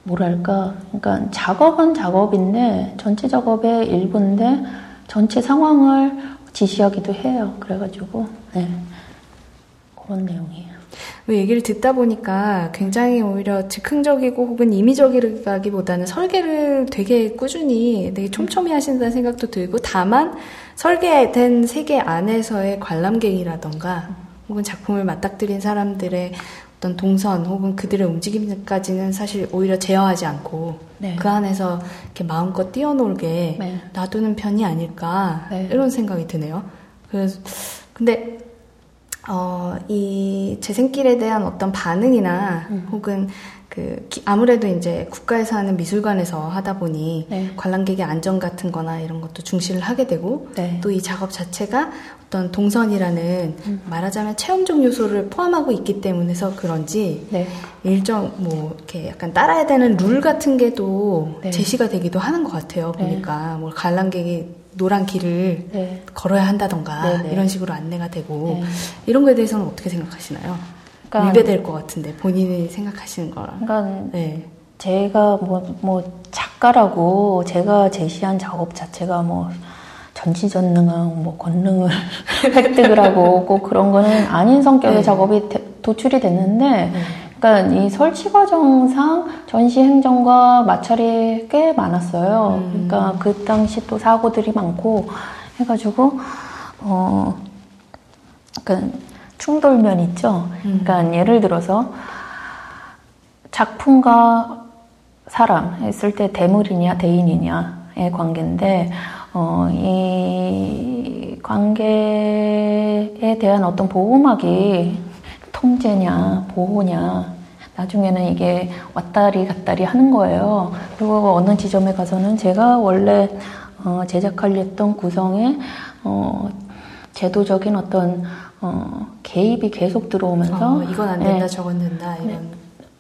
뭐랄까, 그러니까 작업은 작업인데 전체 작업의 일부인데 전체 상황을 지시하기도 해요. 그래가지고 네 그런 내용이에요. 얘기를 듣다 보니까 굉장히 오히려 즉흥적이고 혹은 임의적이라기보다는 설계를 되게 꾸준히 되게 촘촘히 하신다는 생각도 들고 다만 설계된 세계 안에서의 관람객이라던가 혹은 작품을 맞닥뜨린 사람들의 어떤 동선 혹은 그들의 움직임까지는 사실 오히려 제어하지 않고 네. 그 안에서 이렇게 마음껏 뛰어놀게 네. 놔두는 편이 아닐까 네. 이런 생각이 드네요. 그래서 근데 어, 이 재생길에 대한 어떤 반응이나 음. 혹은 그 아무래도 이제 국가에서 하는 미술관에서 하다 보니 네. 관람객의 안전 같은 거나 이런 것도 중시를 하게 되고 네. 또 이 작업 자체가 어떤 동선이라는 음. 말하자면 체험적 요소를 포함하고 있기 때문에서 그런지 네. 일정 뭐 이렇게 약간 따라야 되는 룰 같은 게도 네. 제시가 되기도 하는 것 같아요. 네. 보니까 뭐 관람객이 노란 길을 네. 걸어야 한다던가 네네. 이런 식으로 안내가 되고 네. 이런 거에 대해서는 어떻게 생각하시나요? 그러니까 위배될 것 같은데 본인이 생각하시는 거랑. 그러니까 네. 제가 뭐, 뭐 작가라고 제가 제시한 작업 자체가 뭐 전지전능한 뭐 권능을 획득을 하고 꼭 그런 거는 아닌 성격의 네. 작업이 대, 도출이 됐는데, 네. 그러니까 이 설치 과정상 전시 행정과 마찰이 꽤 많았어요. 음. 그러니까 그 당시 또 사고들이 많고 해가지고 어, 그러니까. 충돌면 있죠. 그러니까 예를 들어서 작품과 사람 했을 때 대물이냐 대인이냐 미술사의 관계인데, 어, 이 관계에 대한 어떤 보호막이 통제냐, 보호냐, 나중에는 이게 왔다리 갔다리 하는 거예요. 그리고 어느 지점에 가서는 제가 원래 어, 제작하려 했던 구성의 어, 제도적인 어떤 어, 개입이 계속 들어오면서 어, 이건 안 된다, 네. 저건 된다 이런.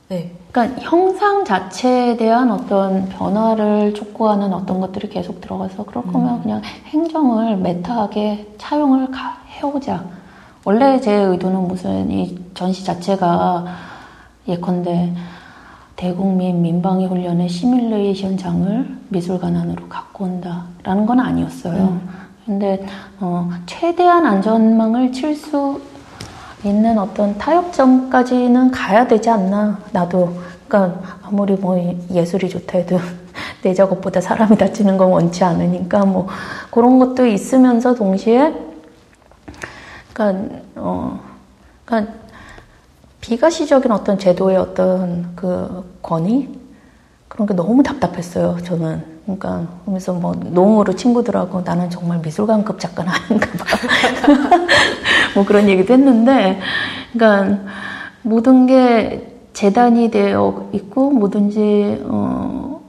네. 그러니까 형상 자체에 대한 어떤 변화를 촉구하는 어떤 것들이 계속 들어가서 그럴 거면 음. 그냥 행정을 메타하게 차용을 가, 해오자. 원래 제 의도는 무슨 이 전시 자체가 예컨대 대국민 민방위 훈련의 시뮬레이션 장을 미술관 안으로 갖고 온다라는 건 아니었어요. 음. 근데 어, 최대한 안전망을 칠 수 있는 어떤 타협점까지는 가야 되지 않나, 나도. 그러니까 아무리 뭐 예술이 좋다 해도 내 작업보다 사람이 다치는 건 원치 않으니까 뭐 그런 것도 있으면서 동시에 그러니까 어 그러니까 비가시적인 어떤 제도의 어떤 그 권위? 그런 게 너무 답답했어요, 저는. 그러니까, 그러면서 뭐, 농으로 친구들하고 나는 정말 미술관급 작가는 아닌가 봐. 뭐 그런 얘기도 했는데, 그러니까, 모든 게 재단이 되어 있고, 뭐든지, 어,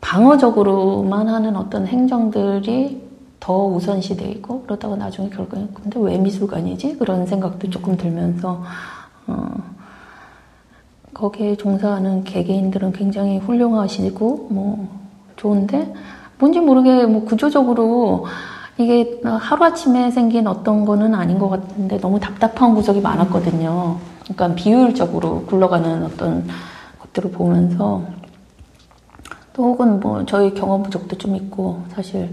방어적으로만 하는 어떤 행정들이 더 우선시되어 있고, 그러다가 나중에 결국엔, 근데 왜 미술관이지? 그런 생각도 조금 들면서, 어, 거기에 종사하는 개개인들은 굉장히 훌륭하시고 뭐 좋은데 뭔지 모르게 뭐 구조적으로 이게 하루아침에 생긴 어떤 거는 아닌 것 같은데 너무 답답한 구석이 많았거든요. 그러니까 비효율적으로 굴러가는 어떤 것들을 보면서 또 혹은 뭐 저희 경험 부족도 좀 있고 사실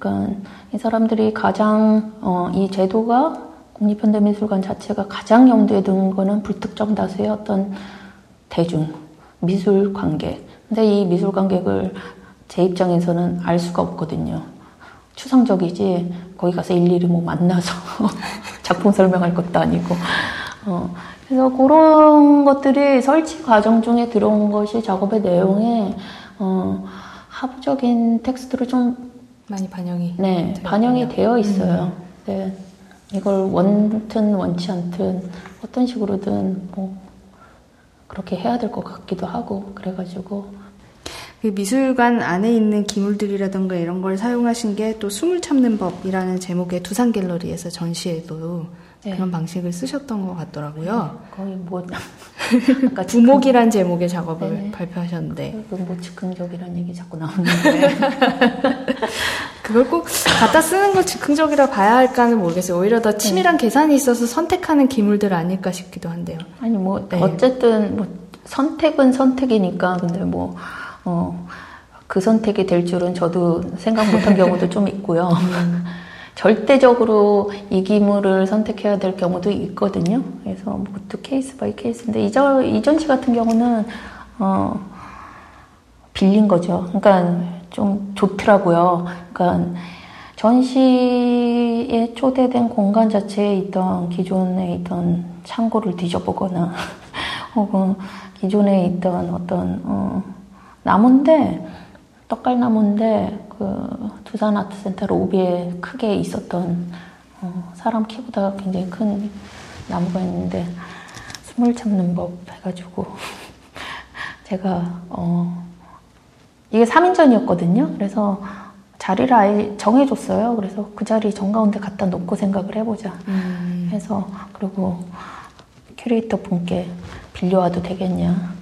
그러니까 이 사람들이 가장 어, 이 제도가 국립현대미술관 자체가 가장 염두에 둔 거는 불특정 다수의 어떤 대중, 미술 관객. 근데 이 미술 관객을 제 입장에서는 알 수가 없거든요. 추상적이지, 거기 가서 일일이 뭐 만나서 작품 설명할 것도 아니고. 어, 그래서 그런 것들이 설치 과정 중에 들어온 것이 작업의 내용에, 어, 하부적인 텍스트로 좀. 많이 반영이. 네, 반영이 되어 있어요. 음. 네. 이걸 원든 원치 않든 어떤 식으로든 뭐 그렇게 해야 될 것 같기도 하고 그래가지고 미술관 안에 있는 기물들이라던가 이런 걸 사용하신 게 또 숨을 참는 법이라는 제목의 두산 갤러리에서 전시에도 네. 그런 방식을 쓰셨던 것 같더라고요. 네, 거의 뭐 아까 부목이란 제목의 작업을 네네. 발표하셨는데 뭐 즉흥적이라는 얘기 자꾸 나오는데 그걸 꼭 갖다 쓰는 걸 즉흥적이라 봐야 할까는 모르겠어요. 오히려 더 치밀한 네. 계산이 있어서 선택하는 기물들 아닐까 싶기도 한데요. 아니 뭐 네. 어쨌든 뭐 선택은 선택이니까 근데 뭐 어, 그 선택이 될 줄은 저도 생각 못한 경우도 좀 있고요. 음. 절대적으로 이 기물을 선택해야 될 경우도 있거든요. 그래서 그것도 케이스 바이 케이스인데 이전 이전시 같은 경우는 어, 빌린 거죠. 그러니까 좀 좋더라고요. 그러니까 전시에 초대된 공간 자체에 있던 기존에 있던 창고를 뒤져보거나 혹은 기존에 있던 어떤 어, 나무인데 떡갈나무인데 그 두산 아트센터 로비에 크게 있었던 어, 사람 키보다 굉장히 큰 나무가 있는데 숨을 참는 법 해가지고 제가 어, 이게 삼 인전이었거든요. 그래서 자리를 아예 정해줬어요. 그래서 그 자리 정가운데 갖다 놓고 생각을 해보자 음. 해서 그리고 큐레이터 분께 빌려와도 되겠냐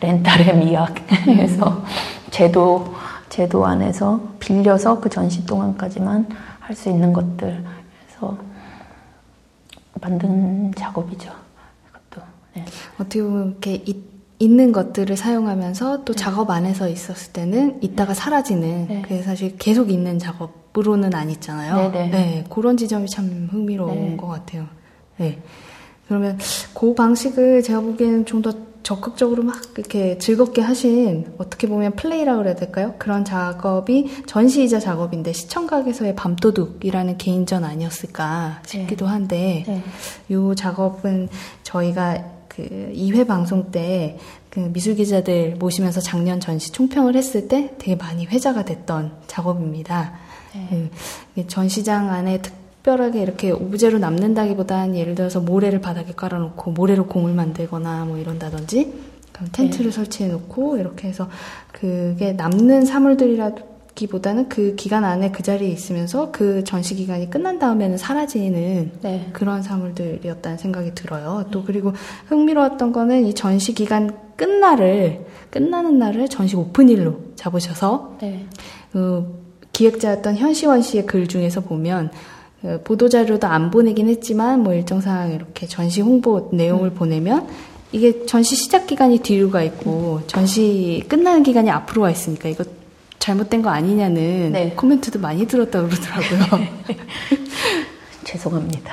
렌탈의 미학 해서 음. 제도 제도 안에서 빌려서 그 전시 동안까지만 할 수 있는 것들 해서 만든 작업이죠. 그것도 네. 어떻게 보면 이렇게 이, 있는 것들을 사용하면서 또 네. 작업 안에서 있었을 때는 있다가 사라지는 네. 그게 사실 계속 있는 작업으로는 아니잖아요. 네, 네. 네, 그런 지점이 참 흥미로운 네. 것 같아요. 네. 그러면 그 방식을 제가 보기에는 좀 더 적극적으로 막 이렇게 즐겁게 하신 어떻게 보면 플레이라고 그래야 될까요? 그런 작업이 전시이자 작업인데 시청각에서의 밤도둑이라는 개인전 아니었을까 싶기도 한데 네. 네. 이 작업은 저희가 그 이 회 방송 때 그 미술 기자들 모시면서 작년 전시 총평을 했을 때 되게 많이 회자가 됐던 작업입니다. 네. 그 전시장 안에 특별하게 이렇게 오브제로 남는다기보단 예를 들어서 모래를 바닥에 깔아놓고 모래로 공을 만들거나 뭐 이런다든지 그럼 텐트를 네. 설치해놓고 이렇게 해서 그게 남는 사물들이라기보다는 그 기간 안에 그 자리에 있으면서 그 전시 기간이 끝난 다음에는 사라지는 네. 그런 사물들이었다는 생각이 들어요. 또 그리고 흥미로웠던 거는 이 전시 기간 끝날을 끝나는 날을 전시 오픈일로 잡으셔서 네. 그 기획자였던 현시원 씨의 글 중에서 보면 보도자료도 안 보내긴 했지만 뭐 일정상 이렇게 전시 홍보 내용을 음. 보내면 이게 전시 시작 기간이 뒤로 가 있고 전시 끝나는 기간이 앞으로 와 있으니까 이거 잘못된 거 아니냐는 네. 코멘트도 많이 들었다 그러더라고요. 죄송합니다.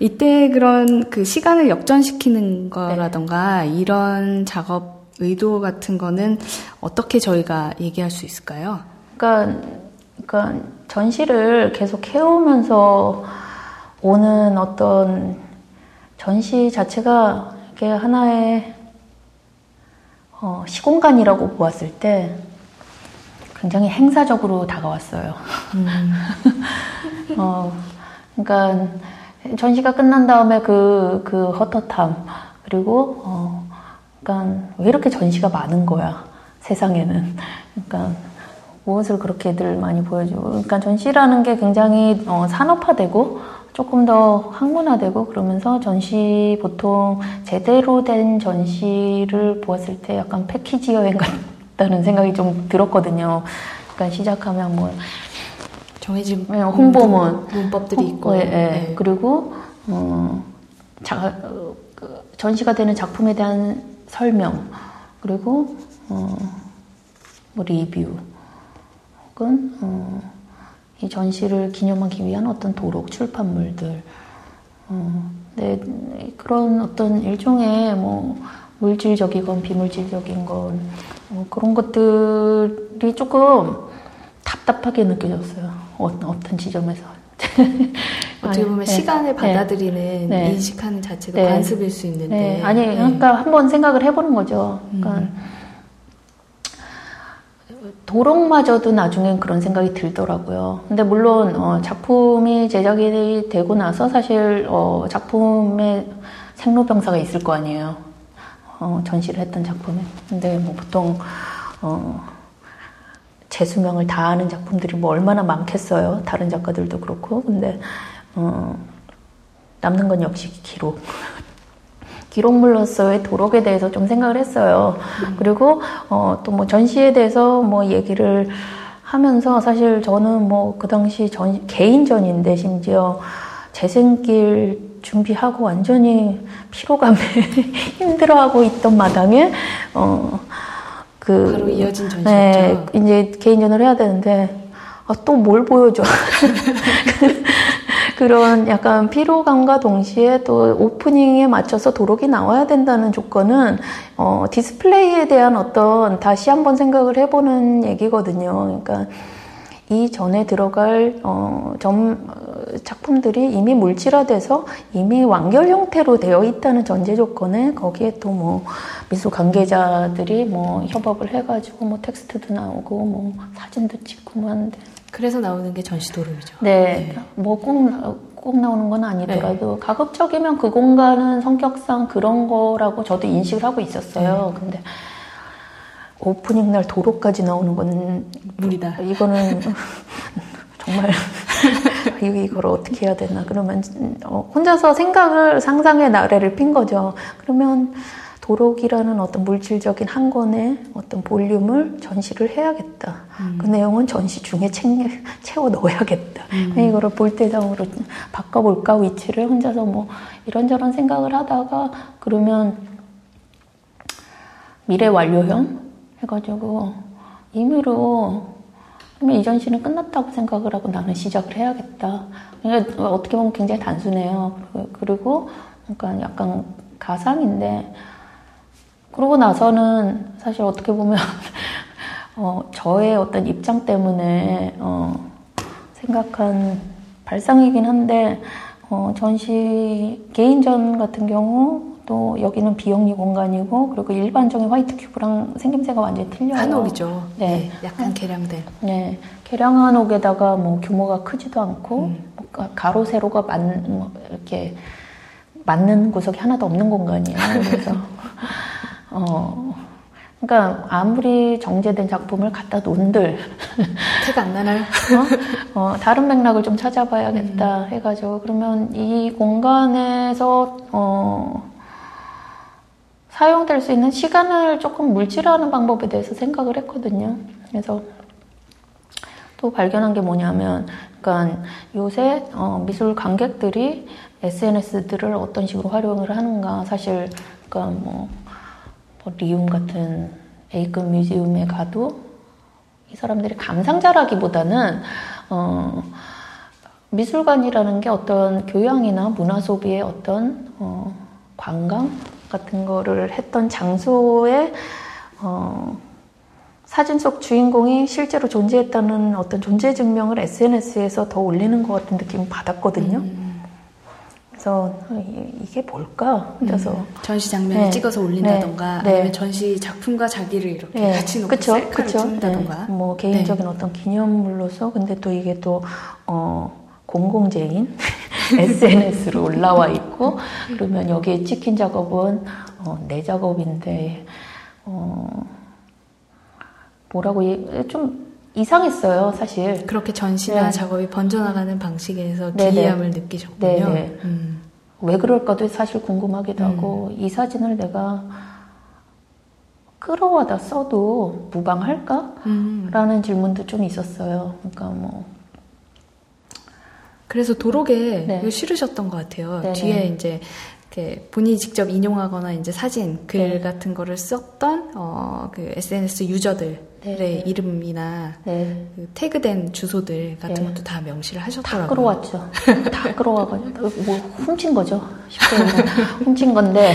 이때 그런 그 시간을 역전시키는 거라던가 네. 이런 작업 의도 같은 거는 어떻게 저희가 얘기할 수 있을까요? 그러니까, 그러니까 전시를 계속 해오면서 오는 어떤 전시 자체가 이게 하나의 어, 시공간이라고 보았을 때 굉장히 행사적으로 다가왔어요. 음. 어, 그러니까 전시가 끝난 다음에 그, 그 헛헛함 그리고 어, 그러니까 왜 이렇게 전시가 많은 거야 세상에는. 그러니까 무엇을 그렇게들 많이 보여주고. 그러니까 전시라는 게 굉장히 어, 산업화되고. 조금 더 학문화되고 그러면서 전시 보통 제대로 된 전시를 보았을 때 약간 패키지 여행 같다는 생각이 좀 들었거든요. 그러니까 시작하면 뭐 정해진 홍보문 문법들이 있고 예, 예. 네. 그리고 어, 자, 전시가 되는 작품에 대한 설명 그리고 어, 뭐 리뷰 혹은 어, 이 전시를 기념하기 위한 어떤 도록, 출판물들, 어, 네, 그런 어떤 일종의 뭐 물질적이건 비물질적인 건 어, 그런 것들이 조금 답답하게 느껴졌어요. 어떤, 어떤 지점에서. 어떻게 보면 아니, 시간을 네. 받아들이는, 네. 인식하는 자체도 네. 관습일 수 있는데. 네. 아니, 네. 그러니까 한번 생각을 해보는 거죠. 그러니까 음. 도록마저도 나중엔 그런 생각이 들더라고요. 근데 물론 어, 작품이 제작이 되고 나서 사실 어, 작품에 생로병사가 있을 거 아니에요. 어, 전시를 했던 작품에. 근데 뭐 보통 어, 제 수명을 다하는 작품들이 뭐 얼마나 많겠어요. 다른 작가들도 그렇고. 근데 어, 남는 건 역시 기록. 기록물로서의 도록에 대해서 좀 생각을 했어요. 음. 그리고 어, 또 뭐 전시에 대해서 뭐 얘기를 하면서 사실 저는 뭐 그 당시 전, 개인전인데 심지어 재생길 준비하고 완전히 피로감에 힘들어하고 있던 마당에 어, 그 바로 이어진 전시였죠. 네, 이제 개인전을 해야 되는데 아, 또 뭘 보여줘. 그런 약간 피로감과 동시에 또 오프닝에 맞춰서 도록이 나와야 된다는 조건은 어, 디스플레이에 대한 어떤 다시 한번 생각을 해보는 얘기거든요. 그러니까 이 전에 들어갈 어, 점, 작품들이 이미 물질화돼서 이미 완결 형태로 되어 있다는 전제 조건에 거기에 또 뭐 미술 관계자들이 뭐 협업을 해가지고 뭐 텍스트도 나오고 뭐 사진도 찍고 뭐 하는데. 그래서 나오는 게 전시 도록이죠. 네. 네. 뭐 꼭, 꼭 나오는 건 아니더라도 네. 가급적이면 그 공간은 성격상 그런 거라고 저도 인식을 하고 있었어요. 네. 근데 오프닝 날 도록까지 나오는 건 무리다. 이거는 정말 이걸 어떻게 해야 되나. 그러면 혼자서 생각을 상상의 나래를 핀 거죠. 그러면 도록이라는 어떤 물질적인 한 권의 어떤 볼륨을 전시를 해야겠다. 음. 그 내용은 전시 중에 챙겨, 채워 넣어야겠다. 음. 이거를 볼대상으로 바꿔볼까 위치를 혼자서 뭐 이런저런 생각을 하다가 그러면 미래 완료형 해가지고 임의로 그러면 이 전시는 끝났다고 생각을 하고 나는 시작을 해야겠다. 그러니까 어떻게 보면 굉장히 단순해요. 그리고 그러니까 약간 가상인데. 그러고 나서는 사실 어떻게 보면 어, 저의 어떤 입장 때문에 어, 생각한 발상이긴 한데 어, 전시 개인전 같은 경우 또 여기는 비영리 공간이고, 그리고 일반적인 화이트 큐브랑 생김새가 완전히 틀려요. 한옥이죠. 네. 약간 개량된. 네. 개량한 옥에다가 뭐 규모가 크지도 않고, 음. 가로, 세로가 맞, 이렇게 맞는 구석이 하나도 없는 공간이에요. 그래서, 어, 그러니까 아무리 정제된 작품을 갖다 놓은들. 태가 안 나나요? 어? 어, 다른 맥락을 좀 찾아봐야겠다 음. 해가지고, 그러면 이 공간에서, 어, 사용될 수 있는 시간을 조금 물질화하는 방법에 대해서 생각을 했거든요. 그래서 또 발견한 게 뭐냐면, 그러니까 요새 어, 미술 관객들이 에스엔에스들을 어떤 식으로 활용을 하는가. 사실 그러니까 뭐, 뭐 리움 같은 A급 뮤지엄에 가도 이 사람들이 감상자라기보다는 어, 미술관이라는 게 어떤 교양이나 문화 소비의 어떤 어, 관광 같은 거를 했던 장소에 어, 사진 속 주인공이 실제로 존재했다는 어떤 존재 증명을 에스엔에스에서 더 올리는 것 같은 느낌을 받았거든요. 음. 그래서 이게 뭘까? 그래서 음. 전시 장면을 네. 찍어서 올린다던가 네. 아니면 네. 전시 작품과 자기를 이렇게 네. 같이 놓고 그쵸? 셀카를 그쵸? 찍는다던가 네. 뭐 개인적인 네. 어떤 기념물로서. 근데 또 이게 또 어, 공공재인 에스엔에스로 올라와 있고, 그러면 여기에 찍힌 작업은 어, 내 작업인데 어. 뭐라고 좀 이상했어요, 사실. 그렇게 전시나 네. 작업이 번져나가는 방식에서 네네. 기이함을 느끼셨군요. 음. 왜 그럴까도 사실 궁금하기도 음. 하고, 이 사진을 내가 끌어와다 써도 무방할까? 음. 라는 질문도 좀 있었어요. 그러니까 뭐. 그래서 도록에 네. 실으셨던 것 같아요. 네네. 뒤에 이제 본인이 직접 인용하거나 이제 사진, 글 네. 같은 거를 썼던 어, 그 에스엔에스 유저들의 네. 이름이나 네. 그 태그된 주소들 같은 네. 것도 다 명시를 하셨더라고요. 다 끌어왔죠. 다 끌어와가지고 뭐 훔친 거죠. 쉽게 훔친 건데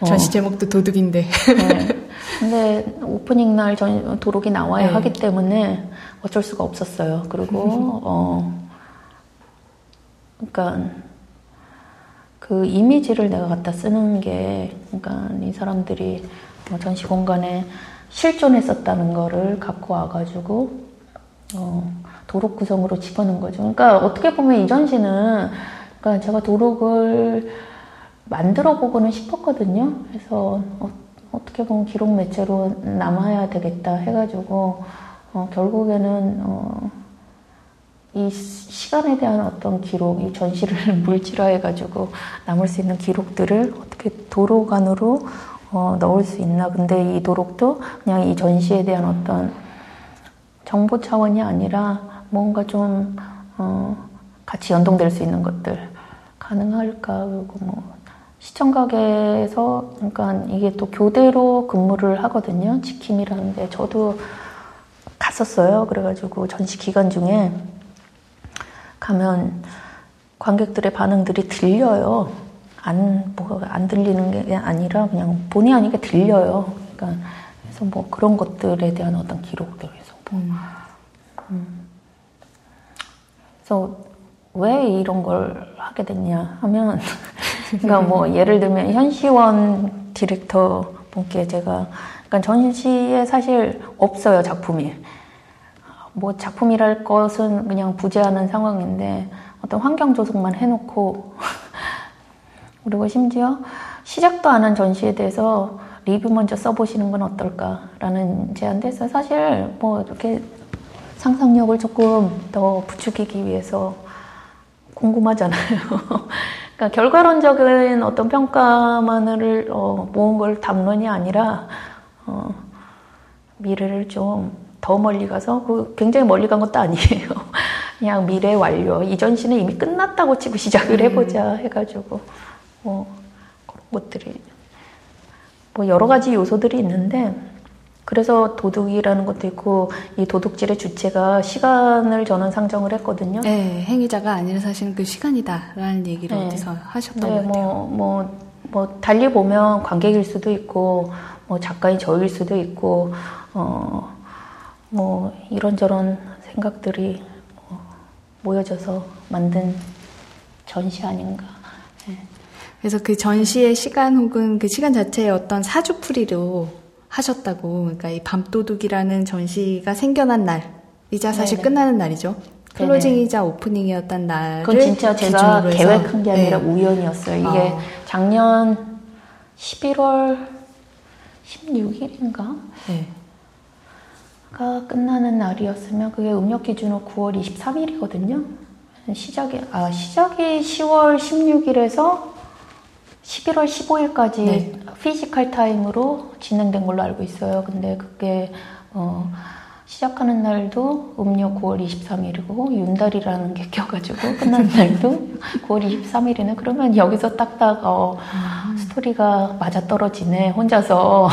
어. 전시 제목도 도둑인데. 네. 근데 오프닝 날 전, 도록이 나와야 네. 하기 때문에 어쩔 수가 없었어요. 그리고 어, 그러니까. 그 이미지를 내가 갖다 쓰는 게, 그러니까 이 사람들이 전시 공간에 실존했었다는 거를 갖고 와가지고, 어, 도록 구성으로 집어넣은 거죠. 그러니까 어떻게 보면 이 전시는, 그러니까 제가 도록을 만들어 보고는 싶었거든요. 그래서 어, 어떻게 보면 기록 매체로 남아야 되겠다 해가지고, 어, 결국에는, 어, 이 시간에 대한 어떤 기록, 이 전시를 물질화해가지고 남을 수 있는 기록들을 어떻게 도록 안으로 어, 넣을 수 있나. 근데 이 도록도 그냥 이 전시에 대한 어떤 정보 차원이 아니라 뭔가 좀 어, 같이 연동될 수 있는 것들 가능할까. 그리고 뭐 시청각에서 그러니까 이게 또 교대로 근무를 하거든요. 지킴이라는데 저도 갔었어요. 그래가지고 전시 기간 중에 가면 관객들의 반응들이 들려요. 안, 뭐가 안 들리는 게 아니라 그냥 본의 아니게 들려요. 그러니까, 그래서 뭐 그런 것들에 대한 어떤 기록들. 그래서 뭐. 음. 음. 그래서 왜 이런 걸 하게 됐냐 하면, 그러니까 뭐 예를 들면 현시원 디렉터 분께 제가, 그러니까 전시에 사실 없어요, 작품이. 뭐 작품이랄 것은 그냥 부재하는 상황인데 어떤 환경 조성만 해놓고 그리고 심지어 시작도 안 한 전시에 대해서 리뷰 먼저 써보시는 건 어떨까라는 제안도 했어요. 사실 뭐 이렇게 상상력을 조금 더 부추기기 위해서 궁금하잖아요. 그러니까 결과론적인 어떤 평가만을 어, 모은 걸 담론이 아니라 어, 미래를 좀 더 멀리 가서, 그 굉장히 멀리 간 것도 아니에요. 그냥 미래 완료. 이 전시는 이미 끝났다고 치고 시작을 해보자 해가지고, 뭐, 그런 것들이, 뭐, 여러 가지 요소들이 있는데, 그래서 도둑이라는 것도 있고, 이 도둑질의 주체가 시간을 저는 상정을 했거든요. 네, 행위자가 아니라 사실은 그 시간이다라는 얘기를 네. 어디서 하셨던 네, 것 같아요. 뭐, 뭐, 뭐, 달리 보면 관객일 수도 있고, 뭐, 작가인 저일 수도 있고, 어, 뭐 이런저런 생각들이 모여져서 만든 전시 아닌가. 네. 그래서 그 전시의 시간 혹은 그 시간 자체의 어떤 사주풀이로 하셨다고. 그러니까 이 밤도둑이라는 전시가 생겨난 날이자 사실 네네. 끝나는 날이죠. 클로징이자 오프닝이었던 날을 그건 진짜 제가 계획한 게 아니라 네. 우연이었어요. 이게 아. 작년 십일월 십육일인가? 네. 가 끝나는 날이었으면 그게 음력 기준으로 구월 이십삼일이거든요. 시작이 아 시작이 시월 십육일에서 십일월 십오일까지 네. 피지컬 타임으로 진행된 걸로 알고 있어요. 근데 그게 어, 시작하는 날도 음력 구월 이십삼일이고 윤달이라는 게 껴가지고 끝나는 날도 구월 이십삼일이네. 그러면 여기서 딱딱 어, 음. 스토리가 맞아떨어지네. 혼자서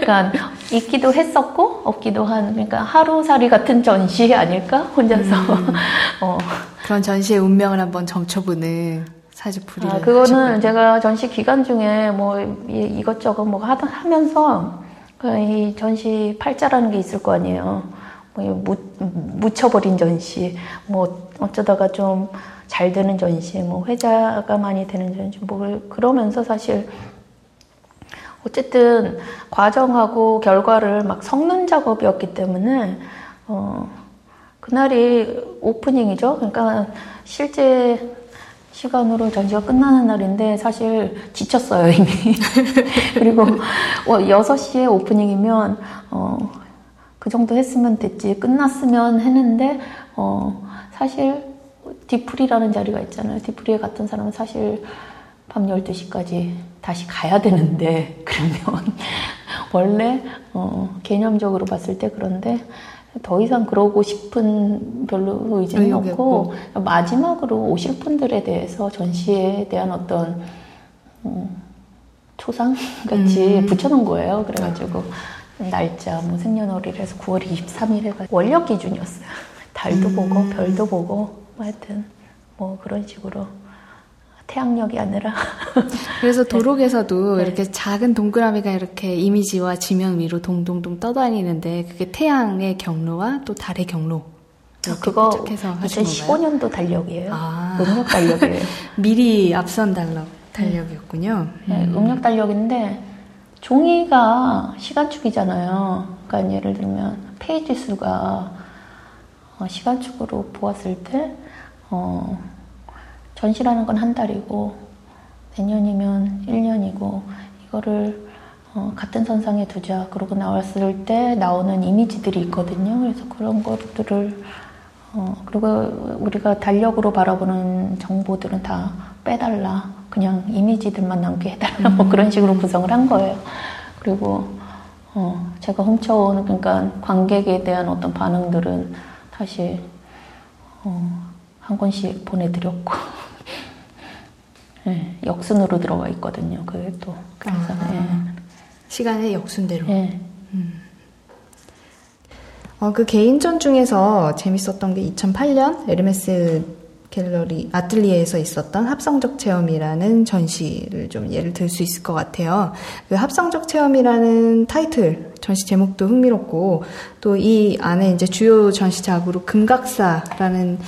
그러니까 있기도 했었고 없기도 한 그러니까 하루살이 같은 전시 아닐까 혼자서 음. 어. 그런 전시의 운명을 한번 점쳐보는. 아, 그거는 하셨군요. 제가 전시 기간 중에 뭐 이것저것 뭐 하다 하면서 이 전시 팔자라는 게 있을 거 아니에요. 뭐 묻혀버린 전시, 뭐 어쩌다가 좀 잘 되는 전시, 뭐 회자가 많이 되는 전시, 뭐 그러면서 사실 어쨌든 과정하고 결과를 막 섞는 작업이었기 때문에 어, 그날이 오프닝이죠. 그러니까 실제 시간으로 전시가 끝나는 날인데 사실 지쳤어요 이미. 그리고 여섯 시에 오프닝이면 어, 그 정도 했으면 됐지 끝났으면 했는데 어, 사실 디프리라는 자리가 있잖아요. 디프리에 갔던 사람은 사실 밤 열두 시까지 다시 가야 되는데 그러면 원래 어, 개념적으로 봤을 때 그런데 더 이상 그러고 싶은 별로 의지는 없고 됐고. 마지막으로 오실 분들에 대해서 전시에 대한 어떤 음, 초상같이 음. 붙여놓은 거예요. 그래가지고 음. 날짜 뭐 생년월일 해서 구월 이십삼일 해가 원력 기준이었어요. 달도 음. 보고 별도 보고 뭐 하여튼 뭐 그런 식으로 태양력이 아니라 그래서 도록에서도 네. 이렇게 작은 동그라미가 이렇게 이미지와 지면 위로 동동동 떠다니는데 그게 태양의 경로와 또 달의 경로 그거 이천십오년도 달력이에요. 아. 음력 달력이에요. 미리 앞선 달력, 달력이었군요. 네, 음력 달력인데 종이가 시간축이잖아요. 그러니까 예를 들면 페이지 수가 시간축으로 보았을 때 어, 전시라는 건 한 달이고 내년이면 일 년이고 이거를 어, 같은 선상에 두자 그러고 나왔을 때 나오는 이미지들이 있거든요. 그래서 그런 것들을 어, 그리고 우리가 달력으로 바라보는 정보들은 다 빼달라 그냥 이미지들만 남게 해달라 뭐 그런 식으로 구성을 한 거예요. 그리고 어, 제가 훔쳐오는 그러니까 관객에 대한 어떤 반응들은 다시 어, 한 권씩 보내드렸고 네, 역순으로 들어가 있거든요. 그게 또 그래서 아, 네. 시간의 역순대로. 네. 음. 어, 그 개인전 중에서 재밌었던 게 이천팔년 에르메스 갤러리 아틀리에에서 있었던 합성적 체험이라는 전시를 좀 예를 들 수 있을 것 같아요. 그 합성적 체험이라는 타이틀 전시 제목도 흥미롭고 또 이 안에 이제 주요 전시 작으로 금각사라는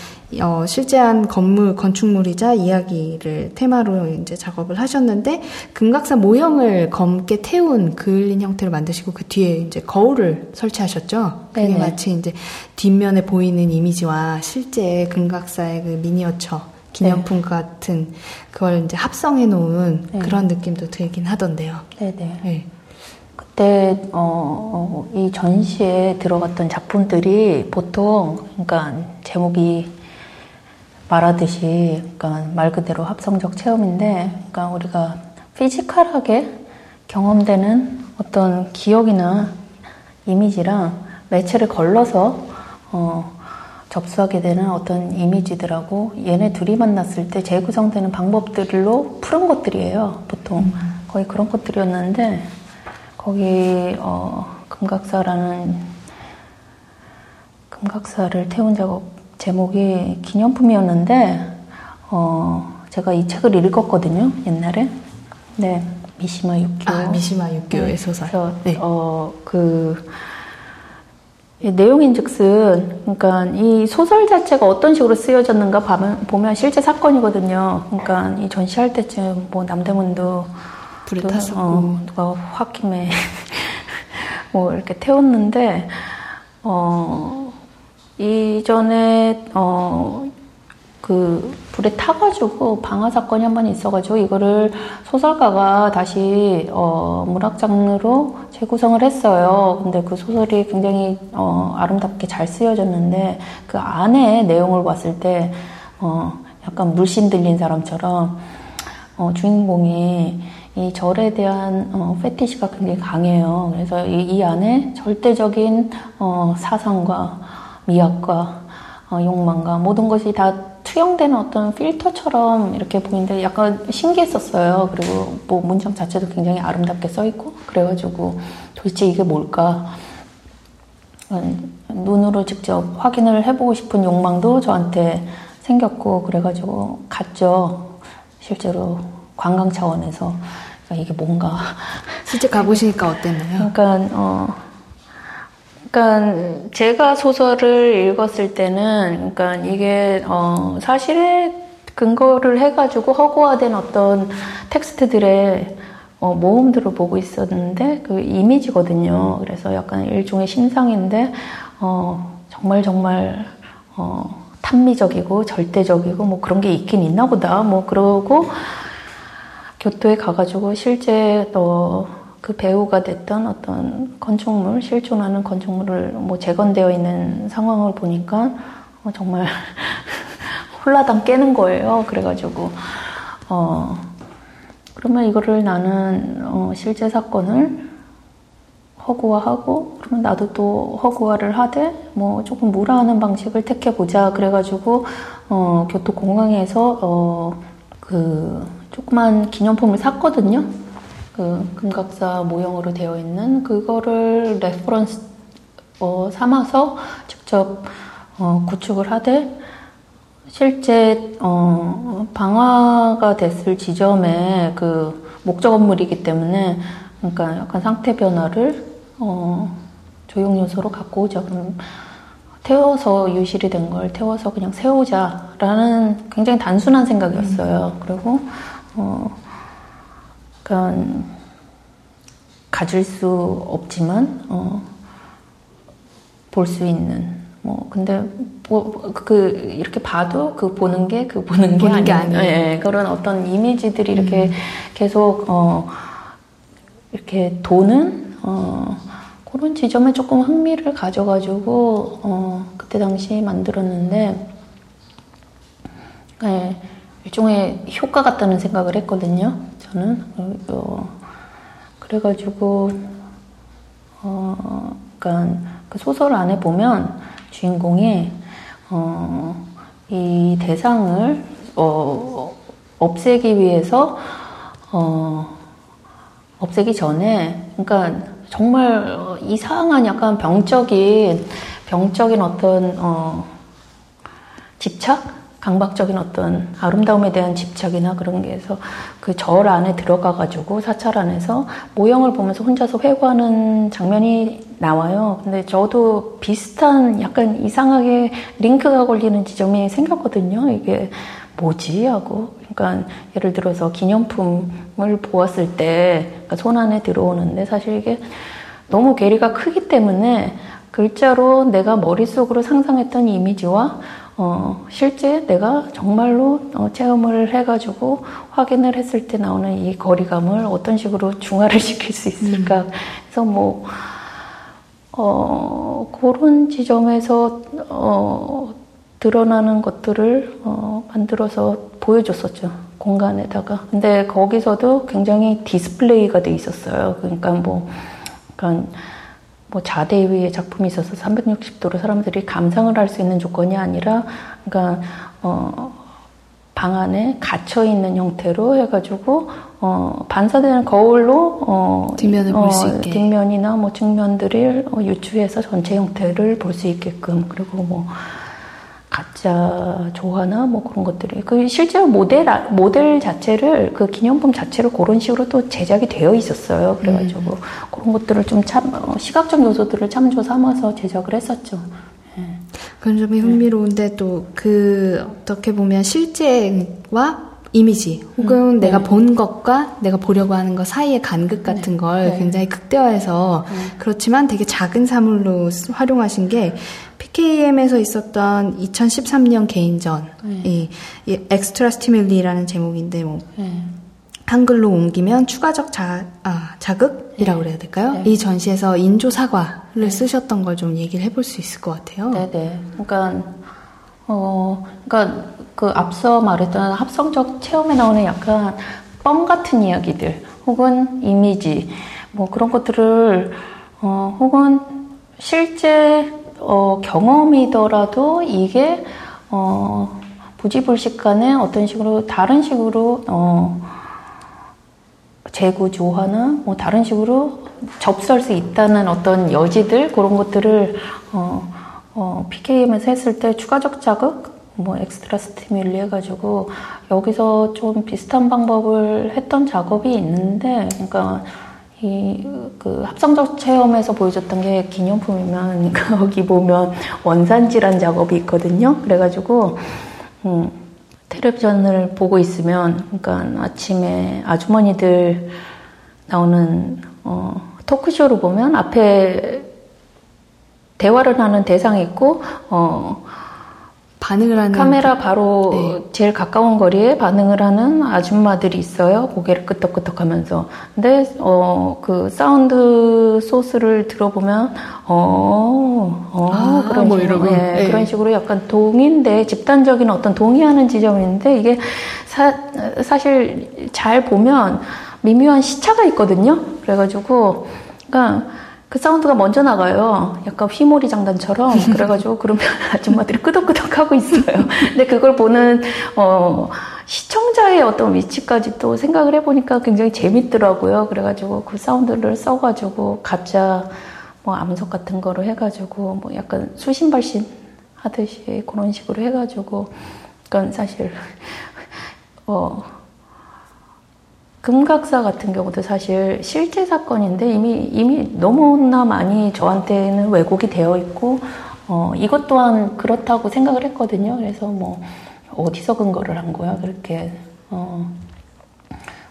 어, 실제한 건물, 건축물이자 이야기를 테마로 이제 작업을 하셨는데, 금각사 모형을 검게 태운 그을린 형태로 만드시고, 그 뒤에 이제 거울을 설치하셨죠? 그게 네네. 마치 이제 뒷면에 보이는 이미지와 실제 금각사의 그 미니어처, 기념품 네. 같은 그걸 이제 합성해 놓은 네. 그런 느낌도 들긴 하던데요. 네네. 네. 그때, 어, 이 전시에 들어갔던 작품들이 보통, 그러니까 제목이 말하듯이, 그러니까 말 그대로 합성적 체험인데, 그러니까 우리가 피지컬하게 경험되는 어떤 기억이나 이미지랑 매체를 걸러서 어, 접수하게 되는 어떤 이미지들하고 얘네 둘이 만났을 때 재구성되는 방법들로 푸른 것들이에요. 보통 거의 그런 것들이었는데 거기 어, 금각사라는 금각사를 태운 작업. 제목이 기념품이었는데 어, 제가 이 책을 읽었거든요. 옛날에. 네, 미시마 유키오. 아, 미시마 유키오의 소설. 그래서, 네. 어, 그 내용인즉슨, 그러니까 이 소설 자체가 어떤 식으로 쓰여졌는가 보면 실제 사건이거든요. 그러니까 이 전시할 때쯤 뭐 남대문도 불에 탔었고 어, 누가 홧김에 뭐 이렇게 태웠는데, 어, 이전에 어, 그 불에 타가지고 방화 사건이 한 번 있어가지고 이거를 소설가가 다시 어, 문학 장르로 재구성을 했어요. 근데 그 소설이 굉장히 어, 아름답게 잘 쓰여졌는데 그 안에 내용을 봤을 때 어, 약간 물씬 들린 사람처럼 어, 주인공이 이 절에 대한 어, 페티시가 굉장히 강해요. 그래서 이, 이 안에 절대적인 어, 사상과 미학과 어, 욕망과 모든 것이 다 투영되는 어떤 필터처럼 이렇게 보이는데 약간 신기했었어요. 그리고 뭐 문장 자체도 굉장히 아름답게 써있고, 그래가지고 도대체 이게 뭘까? 눈으로 직접 확인을 해보고 싶은 욕망도 저한테 생겼고, 그래가지고 갔죠. 실제로 관광 차원에서. 그러니까 이게 뭔가. 실제 가보시니까 어땠나요? 그러니까, 어. 그러니까 제가 소설을 읽었을 때는, 그러니까 이게 어 사실에 근거를 해가지고 허구화된 어떤 텍스트들의 어 모음들을 보고 있었는데 그 이미지거든요. 그래서 약간 일종의 심상인데 어 정말 정말 어 탐미적이고 절대적이고 뭐 그런 게 있긴 있나 보다. 뭐 그러고 교토에 가가지고 실제 또 그 배우가 됐던 어떤 건축물, 실존하는 건축물을 뭐 재건되어 있는 상황을 보니까 어, 정말 홀라당 깨는 거예요. 그래가지고 어 그러면 이거를 나는 어, 실제 사건을 허구화하고, 그러면 나도 또 허구화를 하되 뭐 조금 무라하는 방식을 택해보자. 그래가지고 어 교토 공항에서 어 그 조그만 기념품을 샀거든요. 그 금각사 모형으로 되어 있는 그거를 레퍼런스 어, 삼아서 직접 어, 구축을 하되, 실제 어, 방화가 됐을 지점에 그 목적 건물이기 때문에, 그러니까 약간 상태 변화를 어, 조형 요소로 갖고 오자. 그럼 태워서 유실이 된 걸 태워서 그냥 세우자라는 굉장히 단순한 생각이었어요. 음. 그리고 어, 가질 수 없지만 어, 볼 수 있는, 뭐 근데 뭐, 그 이렇게 봐도 그 보는 게 그 보는 게 보는 게 아니에요. 예, 그런 어떤 이미지들이 이렇게 음. 계속 어, 이렇게 도는 어, 그런 지점에 조금 흥미를 가져가지고 어, 그때 당시 만들었는데, 예, 일종의 효과 같다는 생각을 했거든요. 저는 어, 그래가지고 어, 그러니까 그 소설 안에 보면 주인공이 어, 이 대상을 어, 없애기 위해서 어, 없애기 전에, 그러니까 정말 이상한 약간 병적인 병적인 어떤 어, 집착? 강박적인 어떤 아름다움에 대한 집착이나 그런 게 해서 그 절 안에 들어가가지고 사찰 안에서 모형을 보면서 혼자서 회고하는 장면이 나와요. 근데 저도 비슷한 약간 이상하게 링크가 걸리는 지점이 생겼거든요. 이게 뭐지? 하고. 그러니까 예를 들어서 기념품을 보았을 때 손 안에 들어오는데, 사실 이게 너무 괴리가 크기 때문에 글자로 내가 머릿속으로 상상했던 이미지와 어, 실제 내가 정말로 어, 체험을 해가지고 확인을 했을 때 나오는 이 거리감을 어떤 식으로 중화를 시킬 수 있을까. 음. 그래서 뭐, 어, 그런 지점에서 어, 드러나는 것들을 어, 만들어서 보여줬었죠. 공간에다가. 근데 거기서도 굉장히 디스플레이가 돼 있었어요. 그러니까 뭐, 그러니까 뭐 자대 위에 작품이 있어서 삼백육십 도로 사람들이 감상을 할 수 있는 조건이 아니라, 그러니까 어 방 안에 갇혀 있는 형태로 해가지고 어 반사되는 거울로 어 뒷면을 볼 수 어 있게, 뒷면이나 뭐 측면들을 어 유추해서 전체 형태를 볼 수 있게끔, 그리고 뭐 가짜 조화나 뭐 그런 것들이 그 실제로 모델 모델 자체를 그 기념품 자체로 그런 식으로 또 제작이 되어 있었어요. 그래가지고 음. 그런 것들을 좀 참 시각적 요소들을 참조 삼아서 제작을 했었죠. 네. 그건 좀 흥미로운데 네. 또 그 어떻게 보면 실제와 이미지 혹은 음, 내가 네. 본 것과 내가 보려고 하는 것 사이의 간극 같은 네. 걸 네. 굉장히 극대화해서 네. 그렇지만 되게 작은 사물로 활용하신 게 피케이엠에서 있었던 이천십삼 년 개인전 네. 이, 이 엑스트라 스티뮬리라는 제목인데 뭐 네. 한글로 옮기면 추가적 자, 아, 자극이라고 그래야 될까요? 네. 이 전시에서 인조 사과를 네. 쓰셨던 걸 좀 얘기를 해볼 수 있을 것 같아요. 네네. 그러니까 어 그러니까 그 앞서 말했던 합성적 체험에 나오는 약간 뻥 같은 이야기들 혹은 이미지 뭐 그런 것들을 어, 혹은 실제 어, 경험이더라도 이게 어, 부지불식간에 어떤 식으로 다른 식으로 어, 재구조화나 뭐 다른 식으로 접수할 수 있다는 어떤 여지들 그런 것들을 어, 어, 피케이엠에서 했을 때 추가적 자극 뭐 엑스트라 스티뮬리 해가지고 여기서 좀 비슷한 방법을 했던 작업이 있는데, 그러니까 이 그 합성적 체험에서 보여줬던 게 기념품이면 거기 보면 원산지란 작업이 있거든요. 그래가지고 음, 텔레비전을 보고 있으면, 그러니까 아침에 아주머니들 나오는 어, 토크쇼를 보면 앞에 대화를 하는 대상이 있고. 어, 반응을 하는 카메라 바로 네. 제일 가까운 거리에 반응을 하는 아줌마들이 있어요. 고개를 끄덕끄덕 하면서. 근데 어, 그 사운드 소스를 들어보면 어, 어 아, 그런 뭐 식으로, 이러고. 예, 그런 식으로 약간 동의인데 집단적인 어떤 동의하는 지점인데 이게 사, 사실 잘 보면 미묘한 시차가 있거든요. 그래가지고 그러니까 그 사운드가 먼저 나가요. 약간 휘모리 장단처럼. 그래가지고 그러면 아줌마들이 끄덕끄덕 하고 있어요. 근데 그걸 보는 어, 시청자의 어떤 위치까지 또 생각을 해보니까 굉장히 재밌더라고요. 그래가지고 그 사운드를 써가지고 가짜 뭐 암석 같은 거로 해가지고 뭐 약간 수신발신 하듯이 그런 식으로 해가지고 그건 사실 어. 금각사 같은 경우도 사실 실제 사건인데 이미, 이미 너무나 많이 저한테는 왜곡이 되어 있고, 어, 이것 또한 그렇다고 생각을 했거든요. 그래서 뭐, 어디서 근거를 한 거야? 그렇게, 어,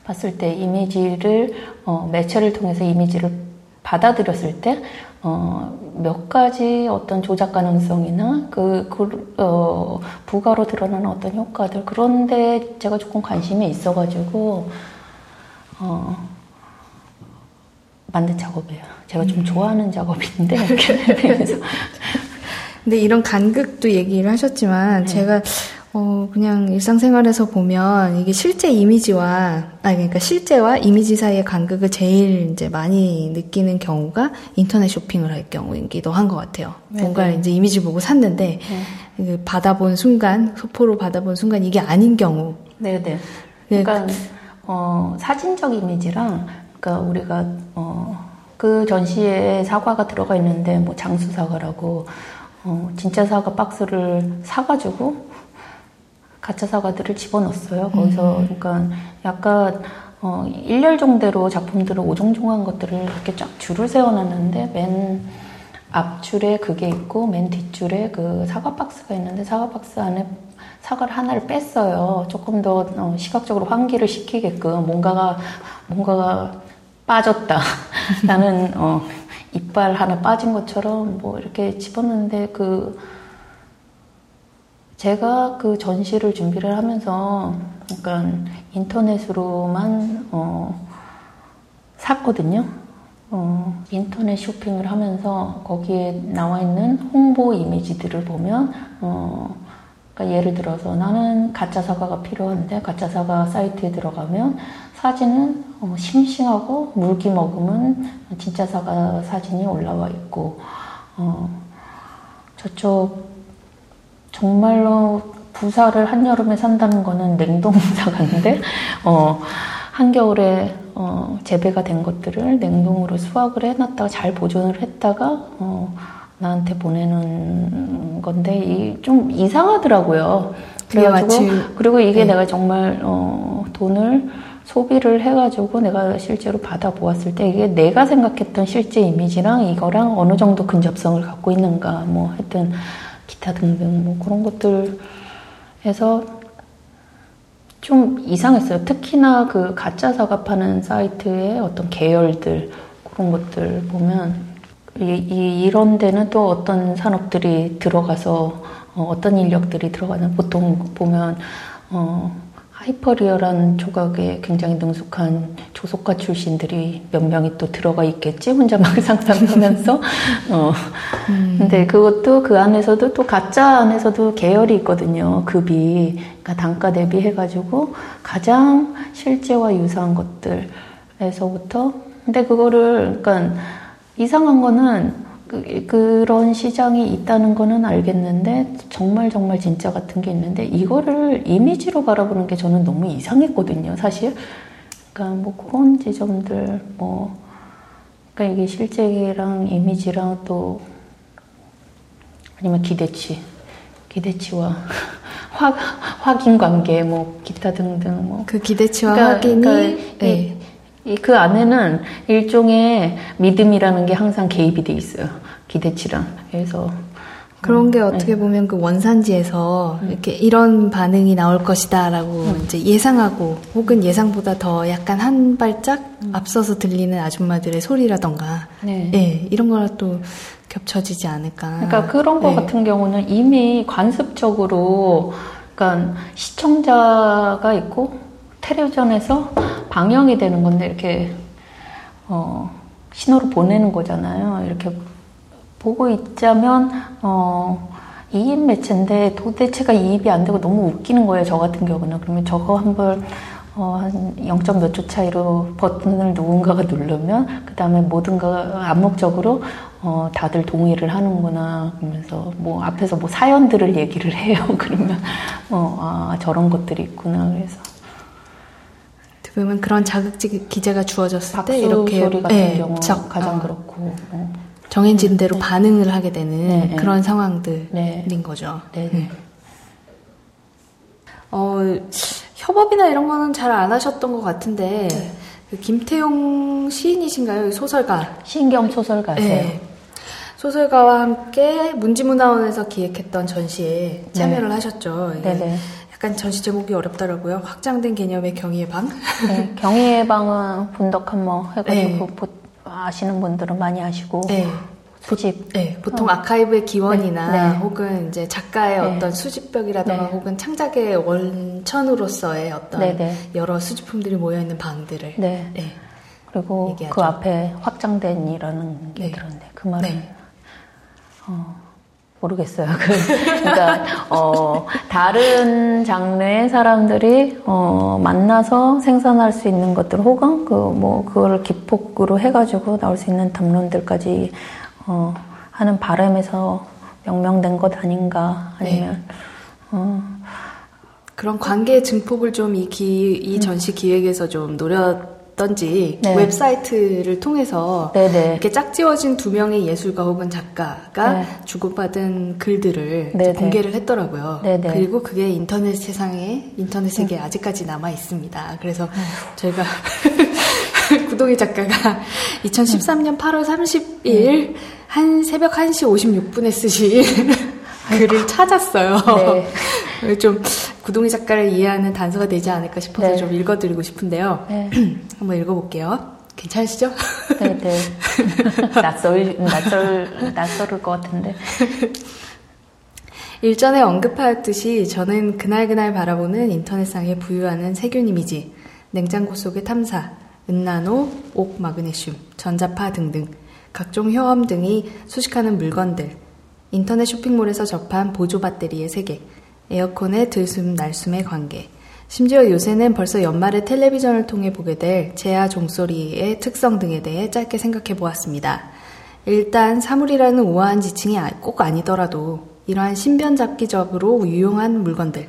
봤을 때 이미지를, 어, 매체를 통해서 이미지를 받아들였을 때, 어, 몇 가지 어떤 조작 가능성이나 그, 그 어, 부가로 드러나는 어떤 효과들, 그런데 제가 조금 관심이 있어가지고, 어, 만든 작업이에요. 제가 좀 음. 좋아하는 작업인데. 그래서. 근데 이런 간극도 얘기를 하셨지만, 네. 제가, 어, 그냥 일상생활에서 보면, 이게 실제 이미지와, 아니, 그러니까 실제와 이미지 사이의 간극을 제일 이제 많이 느끼는 경우가 인터넷 쇼핑을 할 경우이기도 한 것 같아요. 네, 뭔가 네. 이제 이미지 보고 샀는데, 네. 받아본 순간, 소포로 받아본 순간 이게 아닌 경우. 네네. 네. 그러니까, 그러니까 어, 사진적 이미지랑, 그러니까 우리가, 어, 그 전시에 사과가 들어가 있는데, 뭐, 장수 사과라고, 어, 진짜 사과 박스를 사가지고, 가짜 사과들을 집어넣었어요. 거기서, 음. 그러니까, 약간, 어, 일렬종대로 작품들을 오종종한 것들을 이렇게 쫙 줄을 세워놨는데, 맨 앞줄에 그게 있고, 맨 뒷줄에 그 사과 박스가 있는데, 사과 박스 안에 사과를 하나를 뺐어요. 조금 더 시각적으로 환기를 시키게끔 뭔가가 뭔가가 빠졌다. 나는 어, 이빨 하나 빠진 것처럼 뭐 이렇게 집었는데 그 제가 그 전시를 준비를 하면서 약간 인터넷으로만 어, 샀거든요. 어, 인터넷 쇼핑을 하면서 거기에 나와 있는 홍보 이미지들을 보면. 어, 그러니까 예를 들어서 나는 가짜 사과가 필요한데 가짜 사과 사이트에 들어가면 사진은 어, 싱싱하고 물기 머금은 진짜 사과 사진이 올라와 있고 어, 저쪽 정말로 부사를 한여름에 산다는 거는 냉동 사과인데 어, 한겨울에 어, 재배가 된 것들을 냉동으로 수확을 해놨다가 잘 보존을 했다가 어, 나한테 보내는 건데 좀 이상하더라고요. 그래가지고 그리고 이게 네. 내가 정말 어, 돈을 소비를 해가지고 내가 실제로 받아보았을 때 이게 내가 생각했던 실제 이미지랑 이거랑 어느 정도 근접성을 갖고 있는가 뭐 하여튼 기타 등등 뭐 그런 것들에서 좀 이상했어요. 특히나 그 가짜 사과 파는 사이트의 어떤 계열들 그런 것들 보면 이, 이 이런 데는 또 어떤 산업들이 들어가서 어, 어떤 인력들이 들어가는 보통 보면 어. 하이퍼리얼한 조각에 굉장히 능숙한 조속가 출신들이 몇 명이 또 들어가 있겠지? 혼자 막 상상하면서. 어. 음. 근데 그것도 그 안에서도 또 가짜 안에서도 계열이 있거든요. 급이. 그러니까 단가 대비해가지고 가장 실제와 유사한 것들에서부터. 근데 그거를, 그러니까 이상한 거는 그, 그런 시장이 있다는 거는 알겠는데 정말 정말 진짜 같은 게 있는데 이거를 이미지로 바라보는 게 저는 너무 이상했거든요, 사실. 그러니까 뭐 그런 지점들 뭐 그러니까 이게 실제랑 이미지랑 또 아니면 기대치, 기대치와 확 확인 관계 뭐 기타 등등 뭐 그 기대치와 그러니까, 확인이 그러니까 네. 이, 그 안에는 일종의 믿음이라는 게 항상 개입이 돼 있어요. 기대치랑. 그래서 그런 게 음, 어떻게 네. 보면 그 원산지에서 음. 이렇게 이런 반응이 나올 것이다라고 음. 이제 예상하고 혹은 예상보다 더 약간 한 발짝 음. 앞서서 들리는 아줌마들의 소리라던가 네. 예, 이런 거랑 또 겹쳐지지 않을까. 그러니까 그런 거 네. 같은 경우는 이미 관습적으로 그러니까 시청자가 있고 텔레비전에서 방영이 되는 건데 이렇게 어, 신호를 보내는 거잖아요. 이렇게 보고 있자면 어, 이입 매체인데 도대체가 이입이 안 되고 너무 웃기는 거예요. 저 같은 경우는. 그러면 저거 한번 어, 한 영 점 몇 초 차이로 버튼을 누군가가 누르면 그 다음에 뭐든가 암묵적으로 어, 다들 동의를 하는구나 그러면서 뭐 앞에서 뭐 사연들을 얘기를 해요. 그러면 어, 아, 저런 것들이 있구나. 그래서 그러면 그런 자극적 기재가 주어졌을 때 이렇게 소리 같은 네, 경우 적, 가장 어, 그렇고 어. 정해진 대로 네. 반응을 하게 되는 네, 그런 네. 상황들인 네. 거죠. 네. 네. 어, 협업이나 이런 거는 잘 안 하셨던 것 같은데 네. 그 김태용 시인이신가요? 소설가. 시인 겸 소설가세요. 네. 소설가와 함께 문지문화원에서 기획했던 전시에 참여를 네. 하셨죠. 네. 네. 약간 전시 제목이 어렵더라고요. 확장된 개념의 경의의 방. 네, 경의의 방은 분덕한 뭐 해가지고 네. 보, 아시는 분들은 많이 아시고 네. 수집. 네, 보통 어. 아카이브의 기원이나 네. 네. 혹은 이제 작가의 네. 어떤 수집벽이라든가 네. 혹은 창작의 원천으로서의 어떤 네. 네. 여러 수집품들이 모여 있는 방들을. 네. 네. 그리고 얘기하죠. 그 앞에 확장된이라는 게 네. 들었는데 그 말은. 네. 어. 모르겠어요. 그러니까 어, 다른 장르의 사람들이 어, 만나서 생산할 수 있는 것들 혹은 그 뭐 그걸 기폭으로 해가지고 나올 수 있는 담론들까지 어, 하는 바람에서 명명된 것 아닌가 아니면 네. 어, 그런 관계 증폭을 좀 이 기 이 전시 기획에서 좀 노렸. 던지 네. 웹사이트를 통해서 네네. 이렇게 짝지어진 두 명의 예술가 혹은 작가가 네. 주고받은 글들을 공개를 했더라고요. 네네. 그리고 그게 인터넷 세상에 인터넷 세계에 응. 아직까지 남아 있습니다. 그래서 응. 저희가 구동희 작가가 이천십삼 년 팔월 삼십일 응. 한 새벽 한 시 오십육 분에 쓰신 글을 찾았어요. 네. 좀 구동희 작가를 이해하는 단서가 되지 않을까 싶어서 네. 좀 읽어드리고 싶은데요. 네. 한번 읽어볼게요. 괜찮으시죠? 네, 네. 낯설, 낯설, 낯설을 것 같은데. 일전에 언급하였듯이 저는 그날그날 바라보는 인터넷상에 부유하는 세균 이미지, 냉장고 속의 탐사, 은나노, 옥 마그네슘, 전자파 등등, 각종 효험 등이 수식하는 물건들, 인터넷 쇼핑몰에서 접한 보조 배터리의 세계, 에어컨의 들숨 날숨의 관계, 심지어 요새는 벌써 연말에 텔레비전을 통해 보게 될 재야 종소리의 특성 등에 대해 짧게 생각해 보았습니다. 일단 사물이라는 우아한 지칭이 꼭 아니더라도 이러한 신변잡기적으로 유용한 물건들,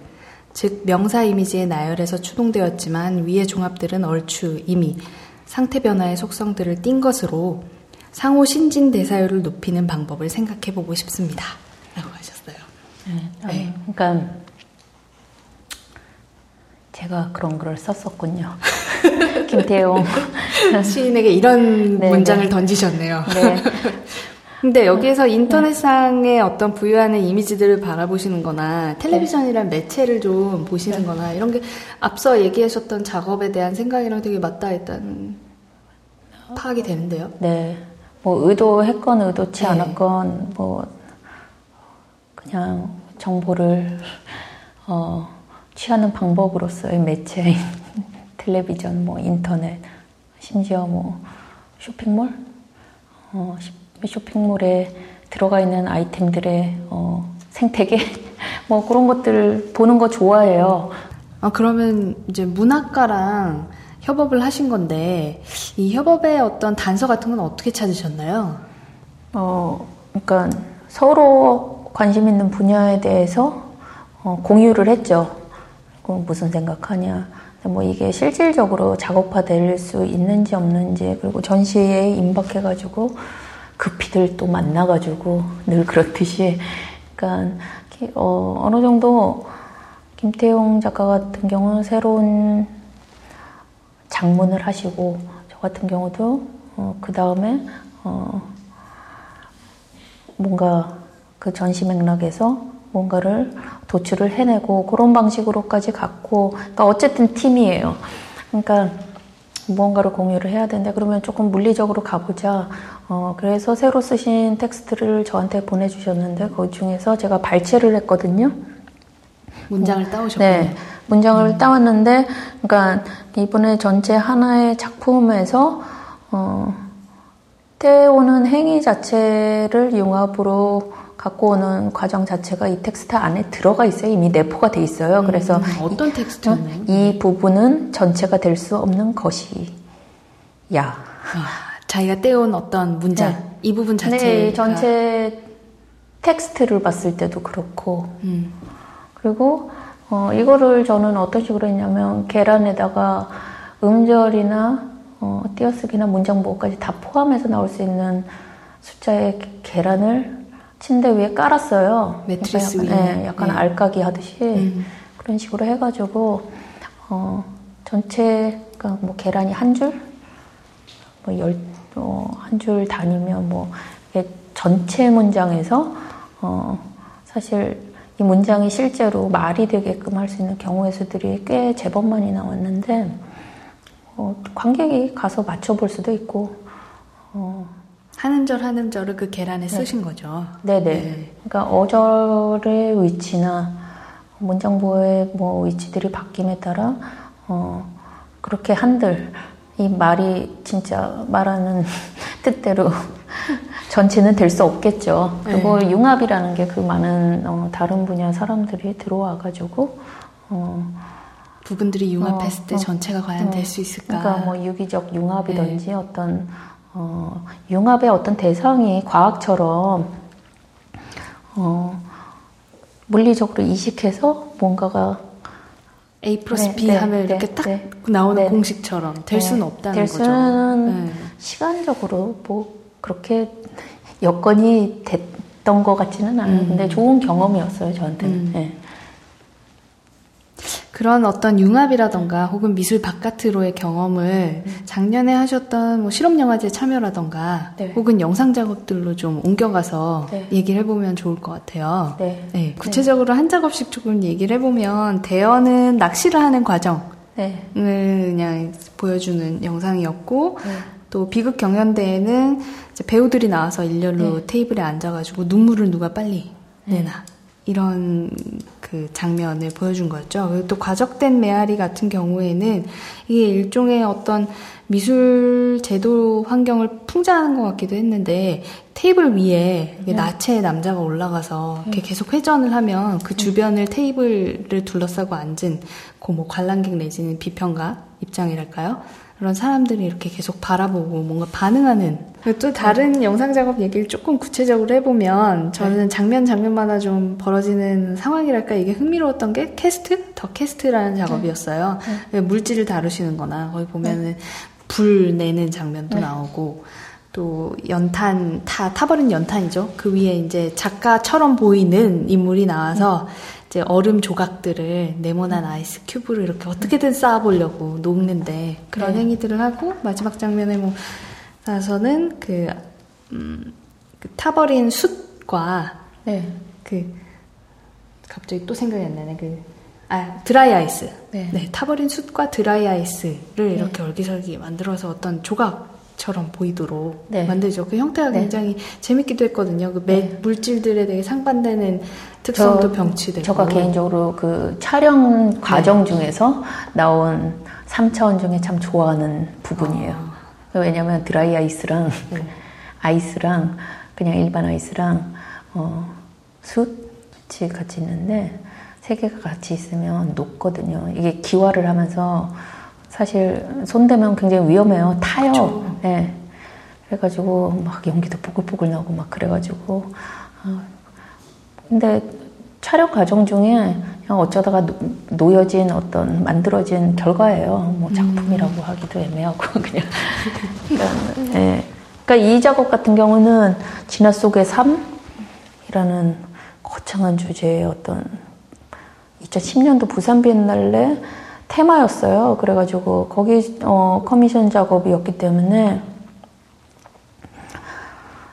즉 명사 이미지의 나열에서 추동되었지만 위의 종합들은 얼추 이미 상태 변화의 속성들을 띈 것으로 상호 신진 대사율을 높이는 방법을 생각해보고 싶습니다. 라고 하셨어요. 네, 아, 네. 그러니까 제가 그런 글을 썼었군요. 김태용 시인에게 이런 네, 문장을 네. 던지셨네요. 네. 근데 여기에서 인터넷상의 네. 어떤 부유하는 이미지들을 바라보시는 거나 텔레비전이란 매체를 좀 보시는 네. 거나 이런 게 앞서 얘기하셨던 작업에 대한 생각이랑 되게 맞다 일단 파악이 되는데요. 네. 뭐 의도했건 의도치 네. 않았건 뭐 그냥 정보를 어, 취하는 방법으로서의 매체인 텔레비전, 뭐 인터넷, 심지어 뭐 쇼핑몰? 어, 쇼핑몰에 들어가 있는 아이템들의 어, 생태계 뭐 그런 것들을 보는 거 좋아해요. 아 그러면 이제 문학과랑 협업을 하신 건데 이 협업의 어떤 단서 같은 건 어떻게 찾으셨나요? 어 그러니까 서로 관심 있는 분야에 대해서 어, 공유를 했죠. 그럼 무슨 생각하냐? 뭐 이게 실질적으로 작업화될 수 있는지 없는지 그리고 전시에 임박해가지고. 급히들 또 만나가지고 늘 그렇듯이 그러니까 어, 어느 정도 김태용 작가 같은 경우는 새로운 장문을 하시고 저 같은 경우도 어, 그 다음에 어, 뭔가 그 전시 맥락에서 뭔가를 도출을 해내고 그런 방식으로까지 갔고 그러니까 어쨌든 팀이에요. 그러니까 무언가를 공유를 해야 되는데 그러면 조금 물리적으로 가보자. 어, 그래서 새로 쓰신 텍스트를 저한테 보내주셨는데 그 중에서 제가 발췌를 했거든요. 문장을 어, 따오셨군요. 네, 문장을 음. 따왔는데 그러니까 이분의 전체 하나의 작품에서 어, 때오는 행위 자체를 융합으로 갖고 오는 과정 자체가 이 텍스트 안에 들어가 있어요. 이미 내포가 돼 있어요. 그래서 음, 어떤 텍스트였나요? 이 부분은 전체가 될 수 없는 것이야. 아, 자기가 떼온 어떤 문장, 네. 이 부분 자체가. 네, 전체 텍스트를 봤을 때도 그렇고. 음. 그리고 어, 이거를 저는 어떤 식으로 했냐면 계란에다가 음절이나 어, 띄어쓰기나 문장 보호까지 다 포함해서 나올 수 있는 숫자의 계란을 침대 위에 깔았어요. 매트리스 그러니까 약간, 위에. 네, 약간 네. 알까기 하듯이 음. 그런 식으로 해가지고 어, 전체 그러니까 뭐 계란이 한 줄, 뭐 열, 어, 한 줄 단위면 뭐 이게 전체 문장에서 어, 사실 이 문장이 실제로 말이 되게끔 할 수 있는 경우의 수들이 꽤 제법 많이 나왔는데 어, 관객이 가서 맞춰볼 수도 있고. 어, 한 음절 한 음절을 그 계란에 네. 쓰신 거죠. 네네. 네. 그러니까 어절의 위치나 문장보호의 뭐 위치들이 바뀜에 따라 어 그렇게 한들 이 말이 진짜 말하는 뜻대로 전체는 될 수 없겠죠. 그리고 네. 융합이라는 게 그 많은 어 다른 분야 사람들이 들어와가지고 어 부분들이 융합했을 어, 때 어, 전체가 과연 어, 될 수 있을까. 그러니까 뭐 유기적 융합이든지 네. 어떤 어, 융합의 어떤 대상이 과학처럼 어, 물리적으로 이식해서 뭔가가 A 플러스 네, B 네, 하면 네, 이렇게 네, 딱 네, 나오는 네, 공식처럼 될 네, 수는 없다는 될 거죠. 될 수는 네. 시간적으로 뭐 그렇게 여건이 됐던 것 같지는 않은데 음. 좋은 경험이었어요 저한테는. 음. 네. 그런 어떤 융합이라던가 혹은 미술 바깥으로의 경험을 작년에 하셨던 뭐 실험영화제 참여라던가 네. 혹은 영상작업들로 좀 옮겨가서 네. 얘기를 해보면 좋을 것 같아요. 네. 네. 구체적으로 네. 한 작업씩 조금 얘기를 해보면 대여는 낚시를 하는 과정을 네. 그냥 보여주는 영상이었고 네. 또 비극 경연대회는 이제 배우들이 나와서 일렬로 네. 테이블에 앉아가지고 눈물을 누가 빨리 네. 내나 이런 그 장면을 보여준 거였죠. 그리고 또 과적된 메아리 같은 경우에는 이게 일종의 어떤 미술 제도 환경을 풍자하는 것 같기도 했는데 테이블 위에 네. 나체의 남자가 올라가서 네. 이렇게 계속 회전을 하면 그 주변을 테이블을 둘러싸고 앉은 그 뭐 관람객 내지는 비평가 입장이랄까요? 그런 사람들이 이렇게 계속 바라보고 뭔가 반응하는 또 다른 네. 영상 작업 얘기를 조금 구체적으로 해보면 저는 장면 장면마다 좀 벌어지는 상황이랄까 이게 흥미로웠던 게 캐스트? 더 캐스트라는 작업이었어요. 네. 물질을 다루시는 거나 거기 보면은 네. 불 내는 장면도 네. 나오고 또 연탄 타 타버린 연탄이죠. 그 위에 이제 작가처럼 보이는 인물이 나와서 음. 이제 얼음 조각들을 네모난 아이스 큐브로 이렇게 어떻게든 쌓아보려고 녹는데 그런 네. 행위들을 하고 마지막 장면에 뭐 나서는 그, 음, 그 타버린 숯과 네. 그 갑자기 또 생각이 안 나네 그. 아, 드라이 아이스. 네. 네, 타버린 숯과 드라이 아이스를 네. 이렇게 얼기설기 만들어서 어떤 조각처럼 보이도록 네. 만들죠. 그 형태가 네. 굉장히 재밌기도 했거든요. 그 네. 물질들에 되게 상반되는 특성도 병치되고. 제가 개인적으로 그 촬영 과정 네. 중에서 나온 삼 차원 중에 참 좋아하는 부분이에요. 아. 왜냐면 드라이 아이스랑, 네. 아이스랑, 그냥 일반 아이스랑, 어, 숯이 같이 있는데, 세 개가 같이 있으면 녹거든요. 이게 기화를 하면서 사실 손대면 굉장히 위험해요. 타요. 그쵸. 네. 그래가지고 막 연기도 보글보글 나고 막 그래가지고. 근데 촬영 과정 중에 그냥 어쩌다가 놓여진 어떤 만들어진 결과예요. 뭐 작품이라고 하기도 애매하고 그냥. 그러니까, 네. 그러니까 이 작업 같은 경우는 진화 속의 삶이라는 거창한 주제의 어떤 이천십 년도 부산 비엔날레 테마였어요. 그래가지고 거기 어, 커미션 작업이었기 때문에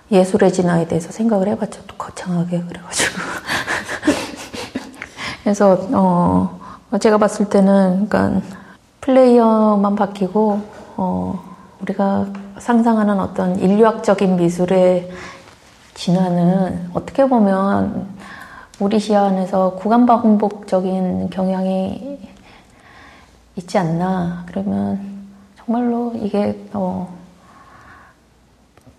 예술의 진화에 대해서 생각을 해봤죠. 또 거창하게 그래가지고 그래서 어, 제가 봤을 때는 그러니까 플레이어만 바뀌고 어, 우리가 상상하는 어떤 인류학적인 미술의 진화는 어떻게 보면 우리 시야 안에서 구간반복적인 경향이 있지 않나. 그러면 정말로 이게 어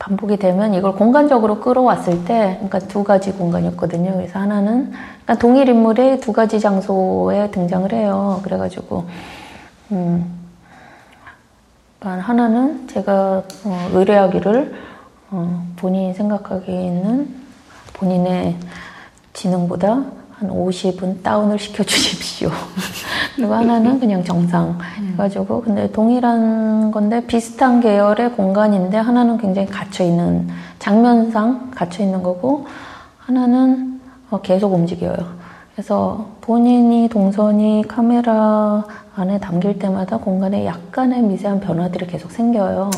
반복이 되면 이걸 공간적으로 끌어왔을 때 그러니까 두 가지 공간이었거든요. 그래서 하나는 그러니까 동일 인물이 두 가지 장소에 등장을 해요. 그래가지고 음 그러니까 하나는 제가 어 의뢰하기를 어 본인이 생각하기에는 본인의 지능보다 한 오십은 다운을 시켜주십시오. 그리고 하나는 그냥 정상 해가지고 근데 동일한 건데 비슷한 계열의 공간인데 하나는 굉장히 갇혀있는 장면상 갇혀있는 거고 하나는 계속 움직여요. 그래서 본인이 동선이 카메라 안에 담길 때마다 공간에 약간의 미세한 변화들이 계속 생겨요.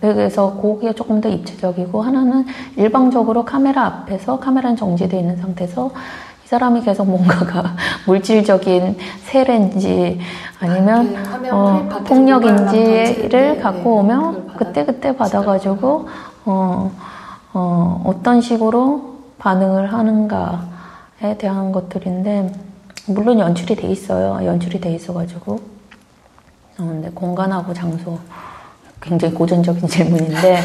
그래서 거기에 조금 더 입체적이고 하나는 일방적으로 카메라 앞에서 카메라는 정지되어 있는 상태에서 이 사람이 계속 뭔가가 물질적인 세례인지 아니면 어, 폭력인지를 갖고 오면 그때그때 받아가지고 어, 어, 어떤 식으로 반응을 하는가에 대한 것들인데 물론 연출이 돼 있어요. 연출이 돼 있어가지고 어, 근데 공간하고 장소 굉장히 고전적인 질문인데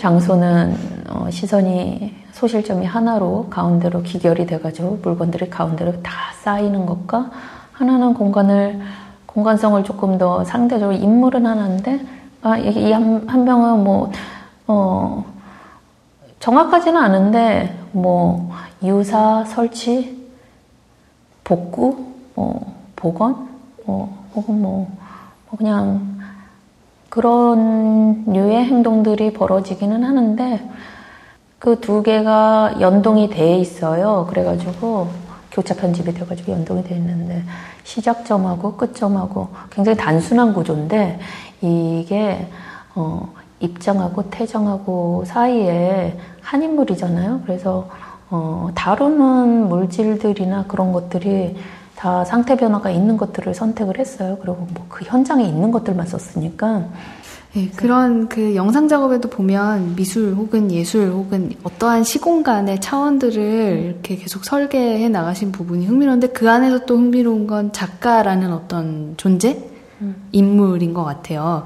장소는 어, 시선이 소실점이 하나로 가운데로 기결이 돼가지고 물건들이 가운데로 다 쌓이는 것과 하나는 공간을 공간성을 조금 더 상대적으로 인물은 하나인데 아, 이 한 한 명은 뭐 어, 정확하지는 않은데 뭐 유사 설치 복구 뭐 복원 뭐 혹은 뭐, 뭐 그냥 그런 류의 행동들이 벌어지기는 하는데 그 두 개가 연동이 돼 있어요. 그래가지고 교차 편집이 돼가지고 연동이 돼 있는데 시작점하고 끝점하고 굉장히 단순한 구조인데 이게 어 입장하고 퇴장하고 사이에 한 인물이잖아요. 그래서 어 다루는 물질들이나 그런 것들이 다 상태 변화가 있는 것들을 선택을 했어요. 그리고 뭐 그 현장에 있는 것들만 썼으니까. 네, 그런 그 영상 작업에도 보면 미술 혹은 예술 혹은 어떠한 시공간의 차원들을 이렇게 계속 설계해 나가신 부분이 흥미로운데 그 안에서 또 흥미로운 건 작가라는 어떤 존재? 음. 인물인 것 같아요.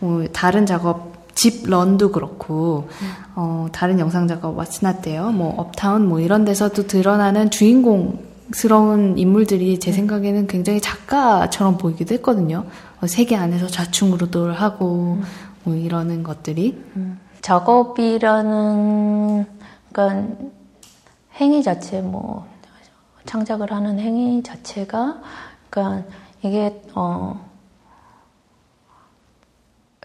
어, 다른 작업, 집 런도 그렇고, 음. 어, 다른 영상 작업, What's Not There, 뭐, 업타운 뭐 이런 데서도 드러나는 주인공 스러운 인물들이 제 생각에는 굉장히 작가처럼 보이기도 했거든요. 세계 안에서 좌충우돌 하고 뭐 이러는 것들이 음. 작업이라는 그러니까 행위 자체 뭐 창작을 하는 행위 자체가 그러니까 이게 어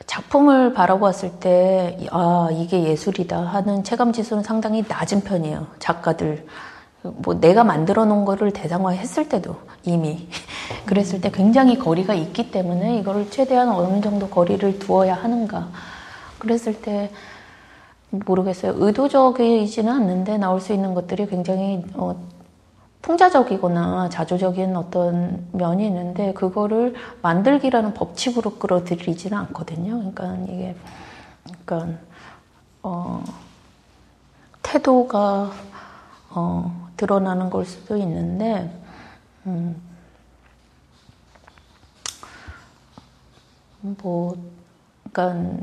작품을 바라보았을 때 아, 이게 예술이다 하는 체감지수는 상당히 낮은 편이에요. 작가들. 뭐 내가 만들어 놓은 거를 대상화했을 때도 이미 그랬을 때 굉장히 거리가 있기 때문에 이거를 최대한 어느 정도 거리를 두어야 하는가. 그랬을 때 모르겠어요. 의도적이지는 않는데 나올 수 있는 것들이 굉장히 어, 풍자적이거나 자조적인 어떤 면이 있는데 그거를 만들기라는 법칙으로 끌어들이지는 않거든요. 그러니까 이게 그러니까 어, 태도가 어, 드러나는 걸 수도 있는데 음, 뭐 그러니까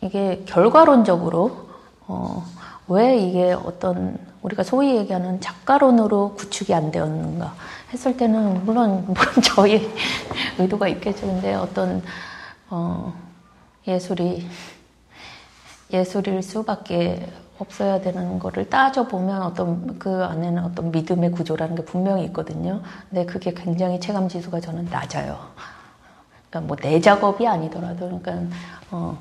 이게 결과론적으로 어, 왜 이게 어떤 우리가 소위 얘기하는 작가론으로 구축이 안 되었는가 했을 때는 물론, 물론 저희 의도가 있겠죠. 근데 어떤 어, 예술이 예술일 수밖에 없어야 되는 거를 따져보면 어떤 그 안에는 어떤 믿음의 구조라는 게 분명히 있거든요. 근데 그게 굉장히 체감지수가 저는 낮아요. 그러니까 뭐 내 작업이 아니더라도 그러니까 어,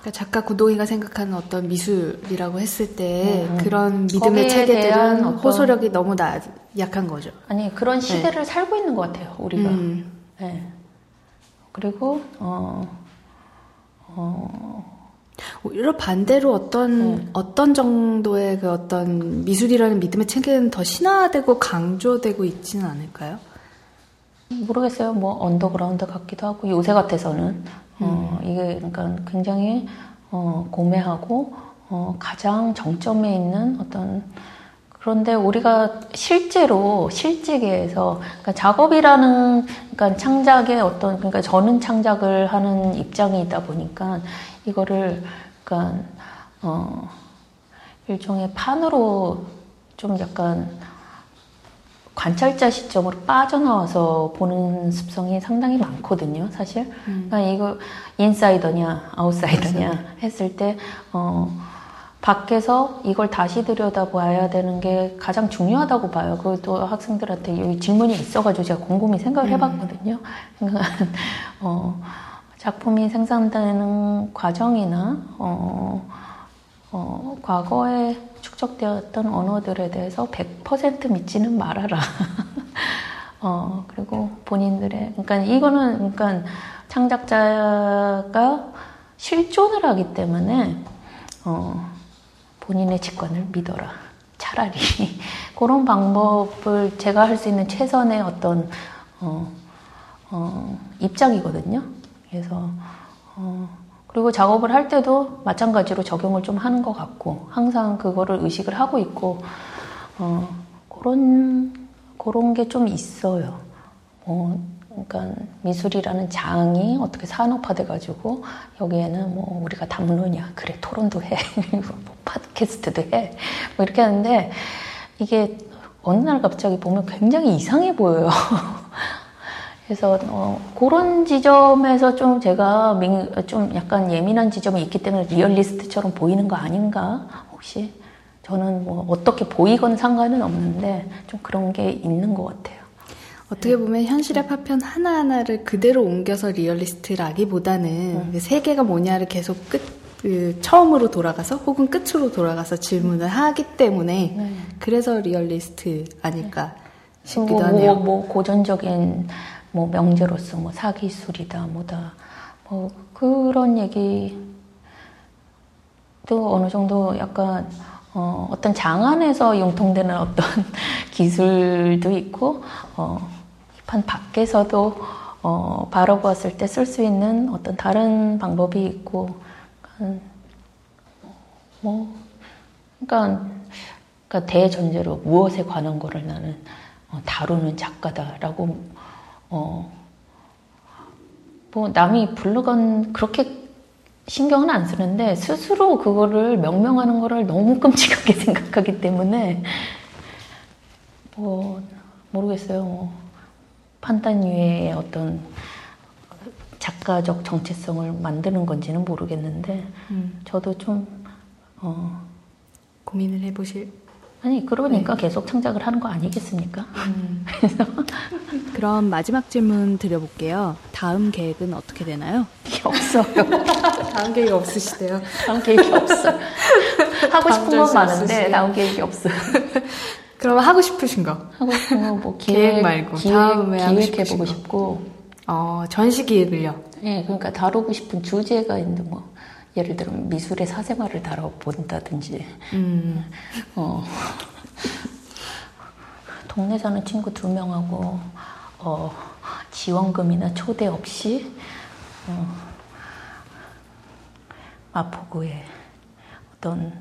그러니까 작가 구동희가 생각하는 어떤 미술이라고 했을 때 음, 그런 믿음의 체계들은 어떤... 호소력이 너무 나, 약한 거죠. 아니 그런 시대를 네. 살고 있는 것 같아요. 우리가. 음. 네. 그리고 어, 어... 오히려 반대로 어떤 네. 어떤 정도의 그 어떤 미술이라는 믿음의 체계는 더 신화되고 강조되고 있지는 않을까요? 모르겠어요. 뭐 언더그라운드 같기도 하고 요새 같아서는. 어, 이게, 그러니까 굉장히, 어, 고매하고, 어, 가장 정점에 있는 어떤, 그런데 우리가 실제로, 실제계에서, 그러니까 작업이라는, 그러니까 창작의 어떤, 그러니까 저는 창작을 하는 입장이다 보니까, 이거를, 그러니까, 어, 일종의 판으로 좀 약간, 관찰자 시점으로 빠져나와서 보는 습성이 상당히 많거든요, 사실. 음. 그러니까 이거 인사이더냐, 아웃사이더냐 했을 때, 어, 밖에서 이걸 다시 들여다봐야 되는 게 가장 중요하다고 봐요. 그것도 학생들한테 여기 질문이 있어가지고 제가 곰곰이 생각을 해봤거든요. 그러니까, 어, 작품이 생산되는 과정이나, 어, 어, 과거에 축적되었던 언어들에 대해서 백 퍼센트 믿지는 말아라. 어, 그리고 본인들의, 그러니까 이거는, 그러니까 창작자가 실존을 하기 때문에, 어, 본인의 직관을 믿어라. 차라리. 그런 방법을 제가 할 수 있는 최선의 어떤, 어, 어, 입장이거든요. 그래서, 어, 그리고 작업을 할 때도 마찬가지로 적용을 좀 하는 것 같고 항상 그거를 의식을 하고 있고 어, 그런 그런 게 좀 있어요. 뭐 그러니까 미술이라는 장이 어떻게 산업화돼가지고 여기에는 뭐 우리가 담론이야 그래 토론도 해 뭐 팟캐스트도 해 뭐 이렇게 하는데 이게 어느 날 갑자기 보면 굉장히 이상해 보여요. 그래서 어, 그런 지점에서 좀 제가 민, 좀 약간 예민한 지점이 있기 때문에 리얼리스트처럼 보이는 거 아닌가? 혹시 저는 뭐 어떻게 보이건 상관은 없는데 좀 그런 게 있는 것 같아요. 어떻게 보면 현실의 파편 하나하나를 그대로 옮겨서 리얼리스트라기보다는 음. 그 세계가 뭐냐를 계속 끝, 그 처음으로 돌아가서 혹은 끝으로 돌아가서 질문을 하기 때문에 음. 그래서 리얼리스트 아닐까 싶기도 뭐, 하네요. 뭐, 뭐 고전적인 뭐 명제로서 뭐 사기술이다 뭐다 뭐 그런 얘기도 어느 정도 약간 어 어떤 장 안에서 융통되는 어떤 기술도 있고 어 판 밖에서도 어 바라보았을 때 쓸 수 있는 어떤 다른 방법이 있고 뭐 그러니까, 그러니까 대전제로 무엇에 관한 거를 나는 어, 다루는 작가다라고. 어, 뭐, 남이 부르건 그렇게 신경은 안 쓰는데, 스스로 그거를 명명하는 거를 너무 끔찍하게 생각하기 때문에, 뭐, 모르겠어요. 뭐, 판단위의 어떤 작가적 정체성을 만드는 건지는 모르겠는데, 음. 저도 좀, 어, 고민을 해보실 아니 그러니까 네. 계속 창작을 하는 거 아니겠습니까? 음. 그래서 그럼 마지막 질문 드려볼게요. 다음 계획은 어떻게 되나요? 없어요. 다음 계획이 없으시대요. 다음 계획이 없어. 하고 싶은 건 많은데 다음 계획이 없어. 그럼 하고 싶으신 거? 하고 싶은 거 뭐 기획, 기획 말고 기획, 다음에 기획해보고 싶고. 어 전시기획을요? 네, 그러니까 다루고 싶은 주제가 있는데 뭐. 예를 들면 미술의 사생활을 다뤄본다든지 음. 어, 동네 사는 친구 두 명하고 어, 지원금이나 초대 없이 어, 마포구에 어떤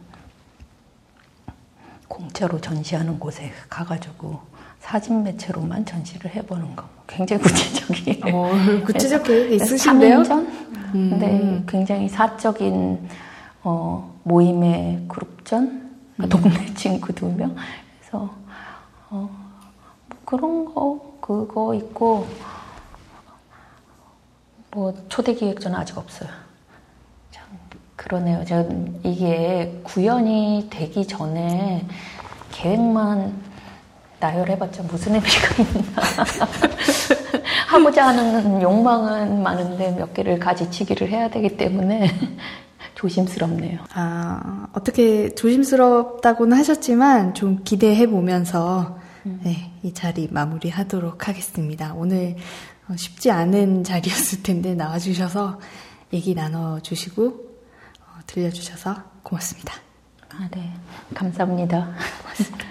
공짜로 전시하는 곳에 가가지고 사진 매체로만 전시를 해보는 거. 굉장히 구체적이에요. 어, 구체적 계획이 있으신데요? 음. 근데 굉장히 사적인 어, 모임의 그룹전, 음. 동네 친구 두 명. 그래서 어, 뭐 그런 거 그거 있고 뭐 초대 기획전은 아직 없어요. 참 그러네요. 제가 이게 구현이 되기 전에 계획만 나열해봤자 무슨 의미가 있나. 하고자 하는 욕망은 많은데 몇 개를 가지치기를 해야 되기 때문에 조심스럽네요. 아, 어떻게 조심스럽다고는 하셨지만 좀 기대해보면서 음. 네, 이 자리 마무리하도록 하겠습니다. 오늘 쉽지 않은 자리였을 텐데 나와주셔서 얘기 나눠주시고 어, 들려주셔서 고맙습니다. 아, 네. 감사합니다. 고맙습니다.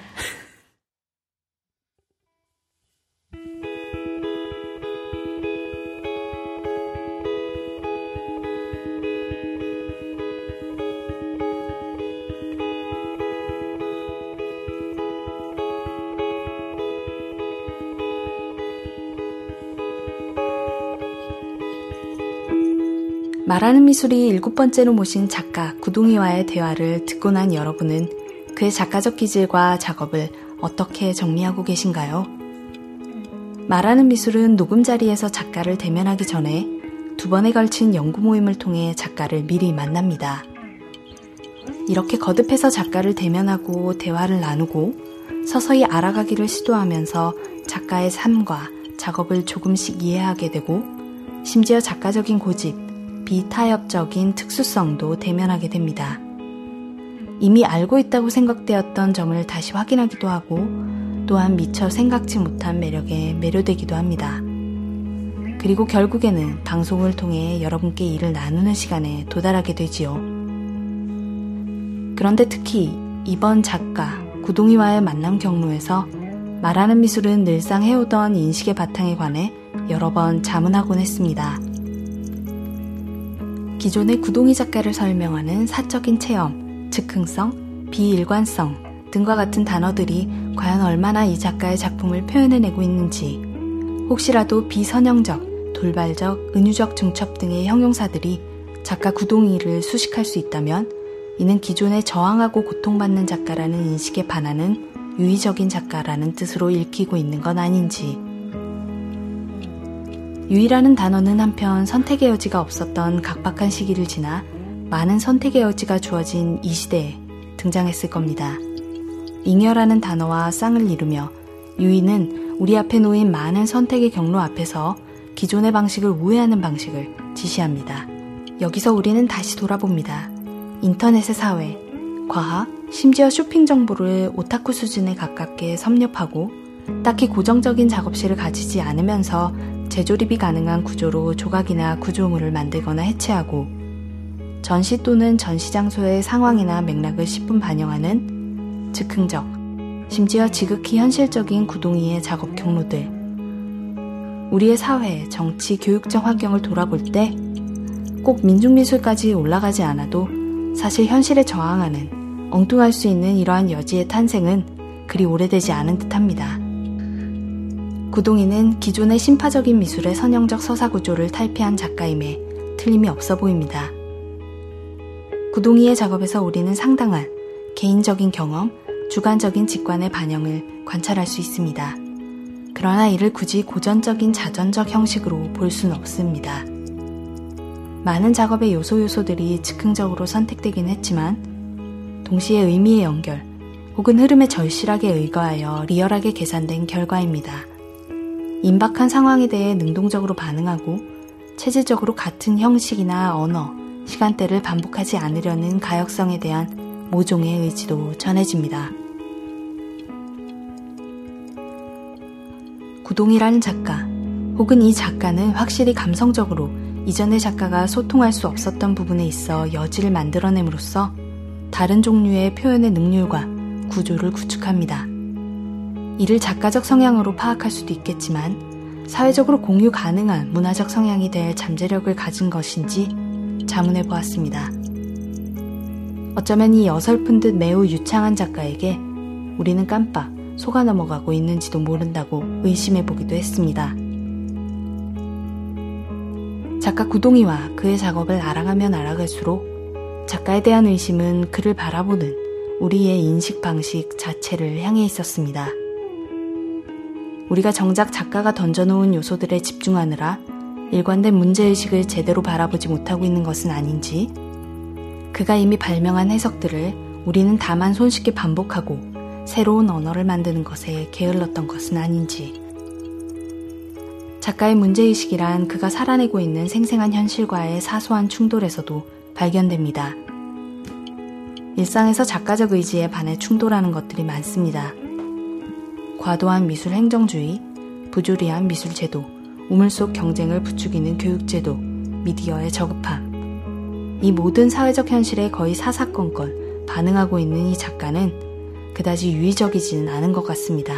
말하는 미술이 일곱 번째로 모신 작가 구동희와의 대화를 듣고 난 여러분은 그의 작가적 기질과 작업을 어떻게 정리하고 계신가요? 말하는 미술은 녹음 자리에서 작가를 대면하기 전에 두 번에 걸친 연구 모임을 통해 작가를 미리 만납니다. 이렇게 거듭해서 작가를 대면하고 대화를 나누고 서서히 알아가기를 시도하면서 작가의 삶과 작업을 조금씩 이해하게 되고 심지어 작가적인 고집, 비타협적인 특수성도 대면하게 됩니다. 이미 알고 있다고 생각되었던 점을 다시 확인하기도 하고 또한 미처 생각지 못한 매력에 매료되기도 합니다. 그리고 결국에는 방송을 통해 여러분께 이를 나누는 시간에 도달하게 되지요. 그런데 특히 이번 작가 구동희와의 만남 경로에서 말하는 미술은 늘상 해오던 인식의 바탕에 관해 여러 번 자문하곤 했습니다. 기존의 구동희 작가를 설명하는 사적인 체험, 즉흥성, 비일관성 등과 같은 단어들이 과연 얼마나 이 작가의 작품을 표현해내고 있는지, 혹시라도 비선형적, 돌발적, 은유적 중첩 등의 형용사들이 작가 구동희를 수식할 수 있다면 이는 기존에 저항하고 고통받는 작가라는 인식에 반하는 유의적인 작가라는 뜻으로 읽히고 있는 건 아닌지, 유의라는 단어는 한편 선택의 여지가 없었던 각박한 시기를 지나 많은 선택의 여지가 주어진 이 시대에 등장했을 겁니다. 잉여라는 단어와 쌍을 이루며 유의는 우리 앞에 놓인 많은 선택의 경로 앞에서 기존의 방식을 우회하는 방식을 지시합니다. 여기서 우리는 다시 돌아봅니다. 인터넷의 사회, 과학, 심지어 쇼핑 정보를 오타쿠 수준에 가깝게 섭렵하고 딱히 고정적인 작업실을 가지지 않으면서 재조립이 가능한 구조로 조각이나 구조물을 만들거나 해체하고 전시 또는 전시 장소의 상황이나 맥락을 십분 반영하는 즉흥적, 심지어 지극히 현실적인 구동희의 작업 경로들. 우리의 사회, 정치, 교육적 환경을 돌아볼 때 꼭 민중미술까지 올라가지 않아도 사실 현실에 저항하는, 엉뚱할 수 있는 이러한 여지의 탄생은 그리 오래되지 않은 듯합니다. 구동희는 기존의 신파적인 미술의 선형적 서사구조를 탈피한 작가임에 틀림이 없어 보입니다. 구동희의 작업에서 우리는 상당한 개인적인 경험, 주관적인 직관의 반영을 관찰할 수 있습니다. 그러나 이를 굳이 고전적인 자전적 형식으로 볼 순 없습니다. 많은 작업의 요소요소들이 즉흥적으로 선택되긴 했지만 동시에 의미의 연결 혹은 흐름에 절실하게 의거하여 리얼하게 계산된 결과입니다. 임박한 상황에 대해 능동적으로 반응하고 체질적으로 같은 형식이나 언어, 시간대를 반복하지 않으려는 가역성에 대한 모종의 의지도 전해집니다. 구동희란 작가, 혹은 이 작가는 확실히 감성적으로 이전의 작가가 소통할 수 없었던 부분에 있어 여지를 만들어냄으로써 다른 종류의 표현의 능률과 구조를 구축합니다. 이를 작가적 성향으로 파악할 수도 있겠지만 사회적으로 공유 가능한 문화적 성향이 될 잠재력을 가진 것인지 자문해 보았습니다. 어쩌면 이 어설픈 듯 매우 유창한 작가에게 우리는 깜빡 속아 넘어가고 있는지도 모른다고 의심해 보기도 했습니다. 작가 구동희와 그의 작업을 알아가면 알아갈수록 작가에 대한 의심은 그를 바라보는 우리의 인식 방식 자체를 향해 있었습니다. 우리가 정작 작가가 던져놓은 요소들에 집중하느라 일관된 문제의식을 제대로 바라보지 못하고 있는 것은 아닌지, 그가 이미 발명한 해석들을 우리는 다만 손쉽게 반복하고 새로운 언어를 만드는 것에 게을렀던 것은 아닌지, 작가의 문제의식이란 그가 살아내고 있는 생생한 현실과의 사소한 충돌에서도 발견됩니다. 일상에서 작가적 의지에 반해 충돌하는 것들이 많습니다. 과도한 미술 행정주의, 부조리한 미술 제도, 우물 속 경쟁을 부추기는 교육제도, 미디어의 저급함. 이 모든 사회적 현실에 거의 사사건건 반응하고 있는 이 작가는 그다지 유의적이지는 않은 것 같습니다.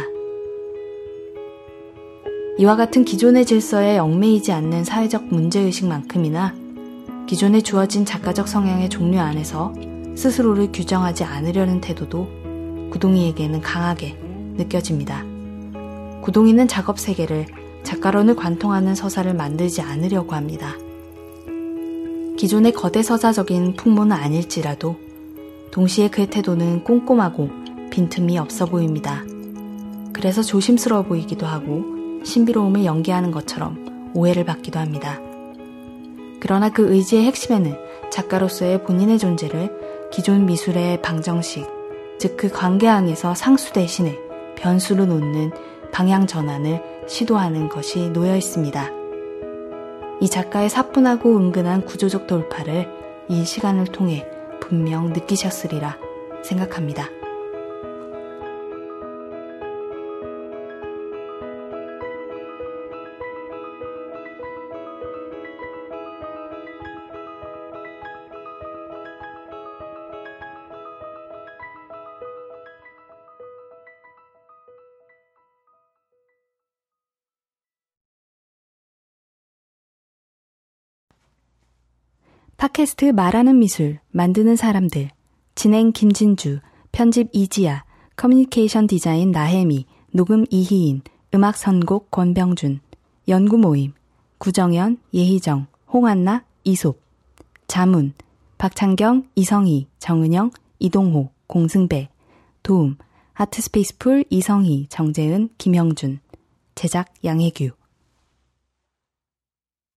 이와 같은 기존의 질서에 얽매이지 않는 사회적 문제의식만큼이나 기존에 주어진 작가적 성향의 종류 안에서 스스로를 규정하지 않으려는 태도도 구동희에게는 강하게 느껴집니다. 구동희는 작업 세계를 작가론을 관통하는 서사를 만들지 않으려고 합니다. 기존의 거대 서사적인 풍모는 아닐지라도 동시에 그의 태도는 꼼꼼하고 빈틈이 없어 보입니다. 그래서 조심스러워 보이기도 하고 신비로움을 연기하는 것처럼 오해를 받기도 합니다. 그러나 그 의지의 핵심에는 작가로서의 본인의 존재를 기존 미술의 방정식, 즉 그 관계항에서 상수 대신에 변수로 놓는 방향 전환을 시도하는 것이 놓여 있습니다. 이 작가의 사뿐하고 은근한 구조적 돌파를 이 시간을 통해 분명 느끼셨으리라 생각합니다. 팟캐스트 말하는 미술, 만드는 사람들, 진행 김진주, 편집 이지아, 커뮤니케이션 디자인 나혜미, 녹음 이희인, 음악 선곡 권병준, 연구 모임, 구정연, 예희정, 홍한나, 이솝, 자문, 박창경, 이성희, 정은영, 이동호, 공승배, 도움, 아트스페이스풀 이성희, 정재은, 김영준, 제작 양혜규.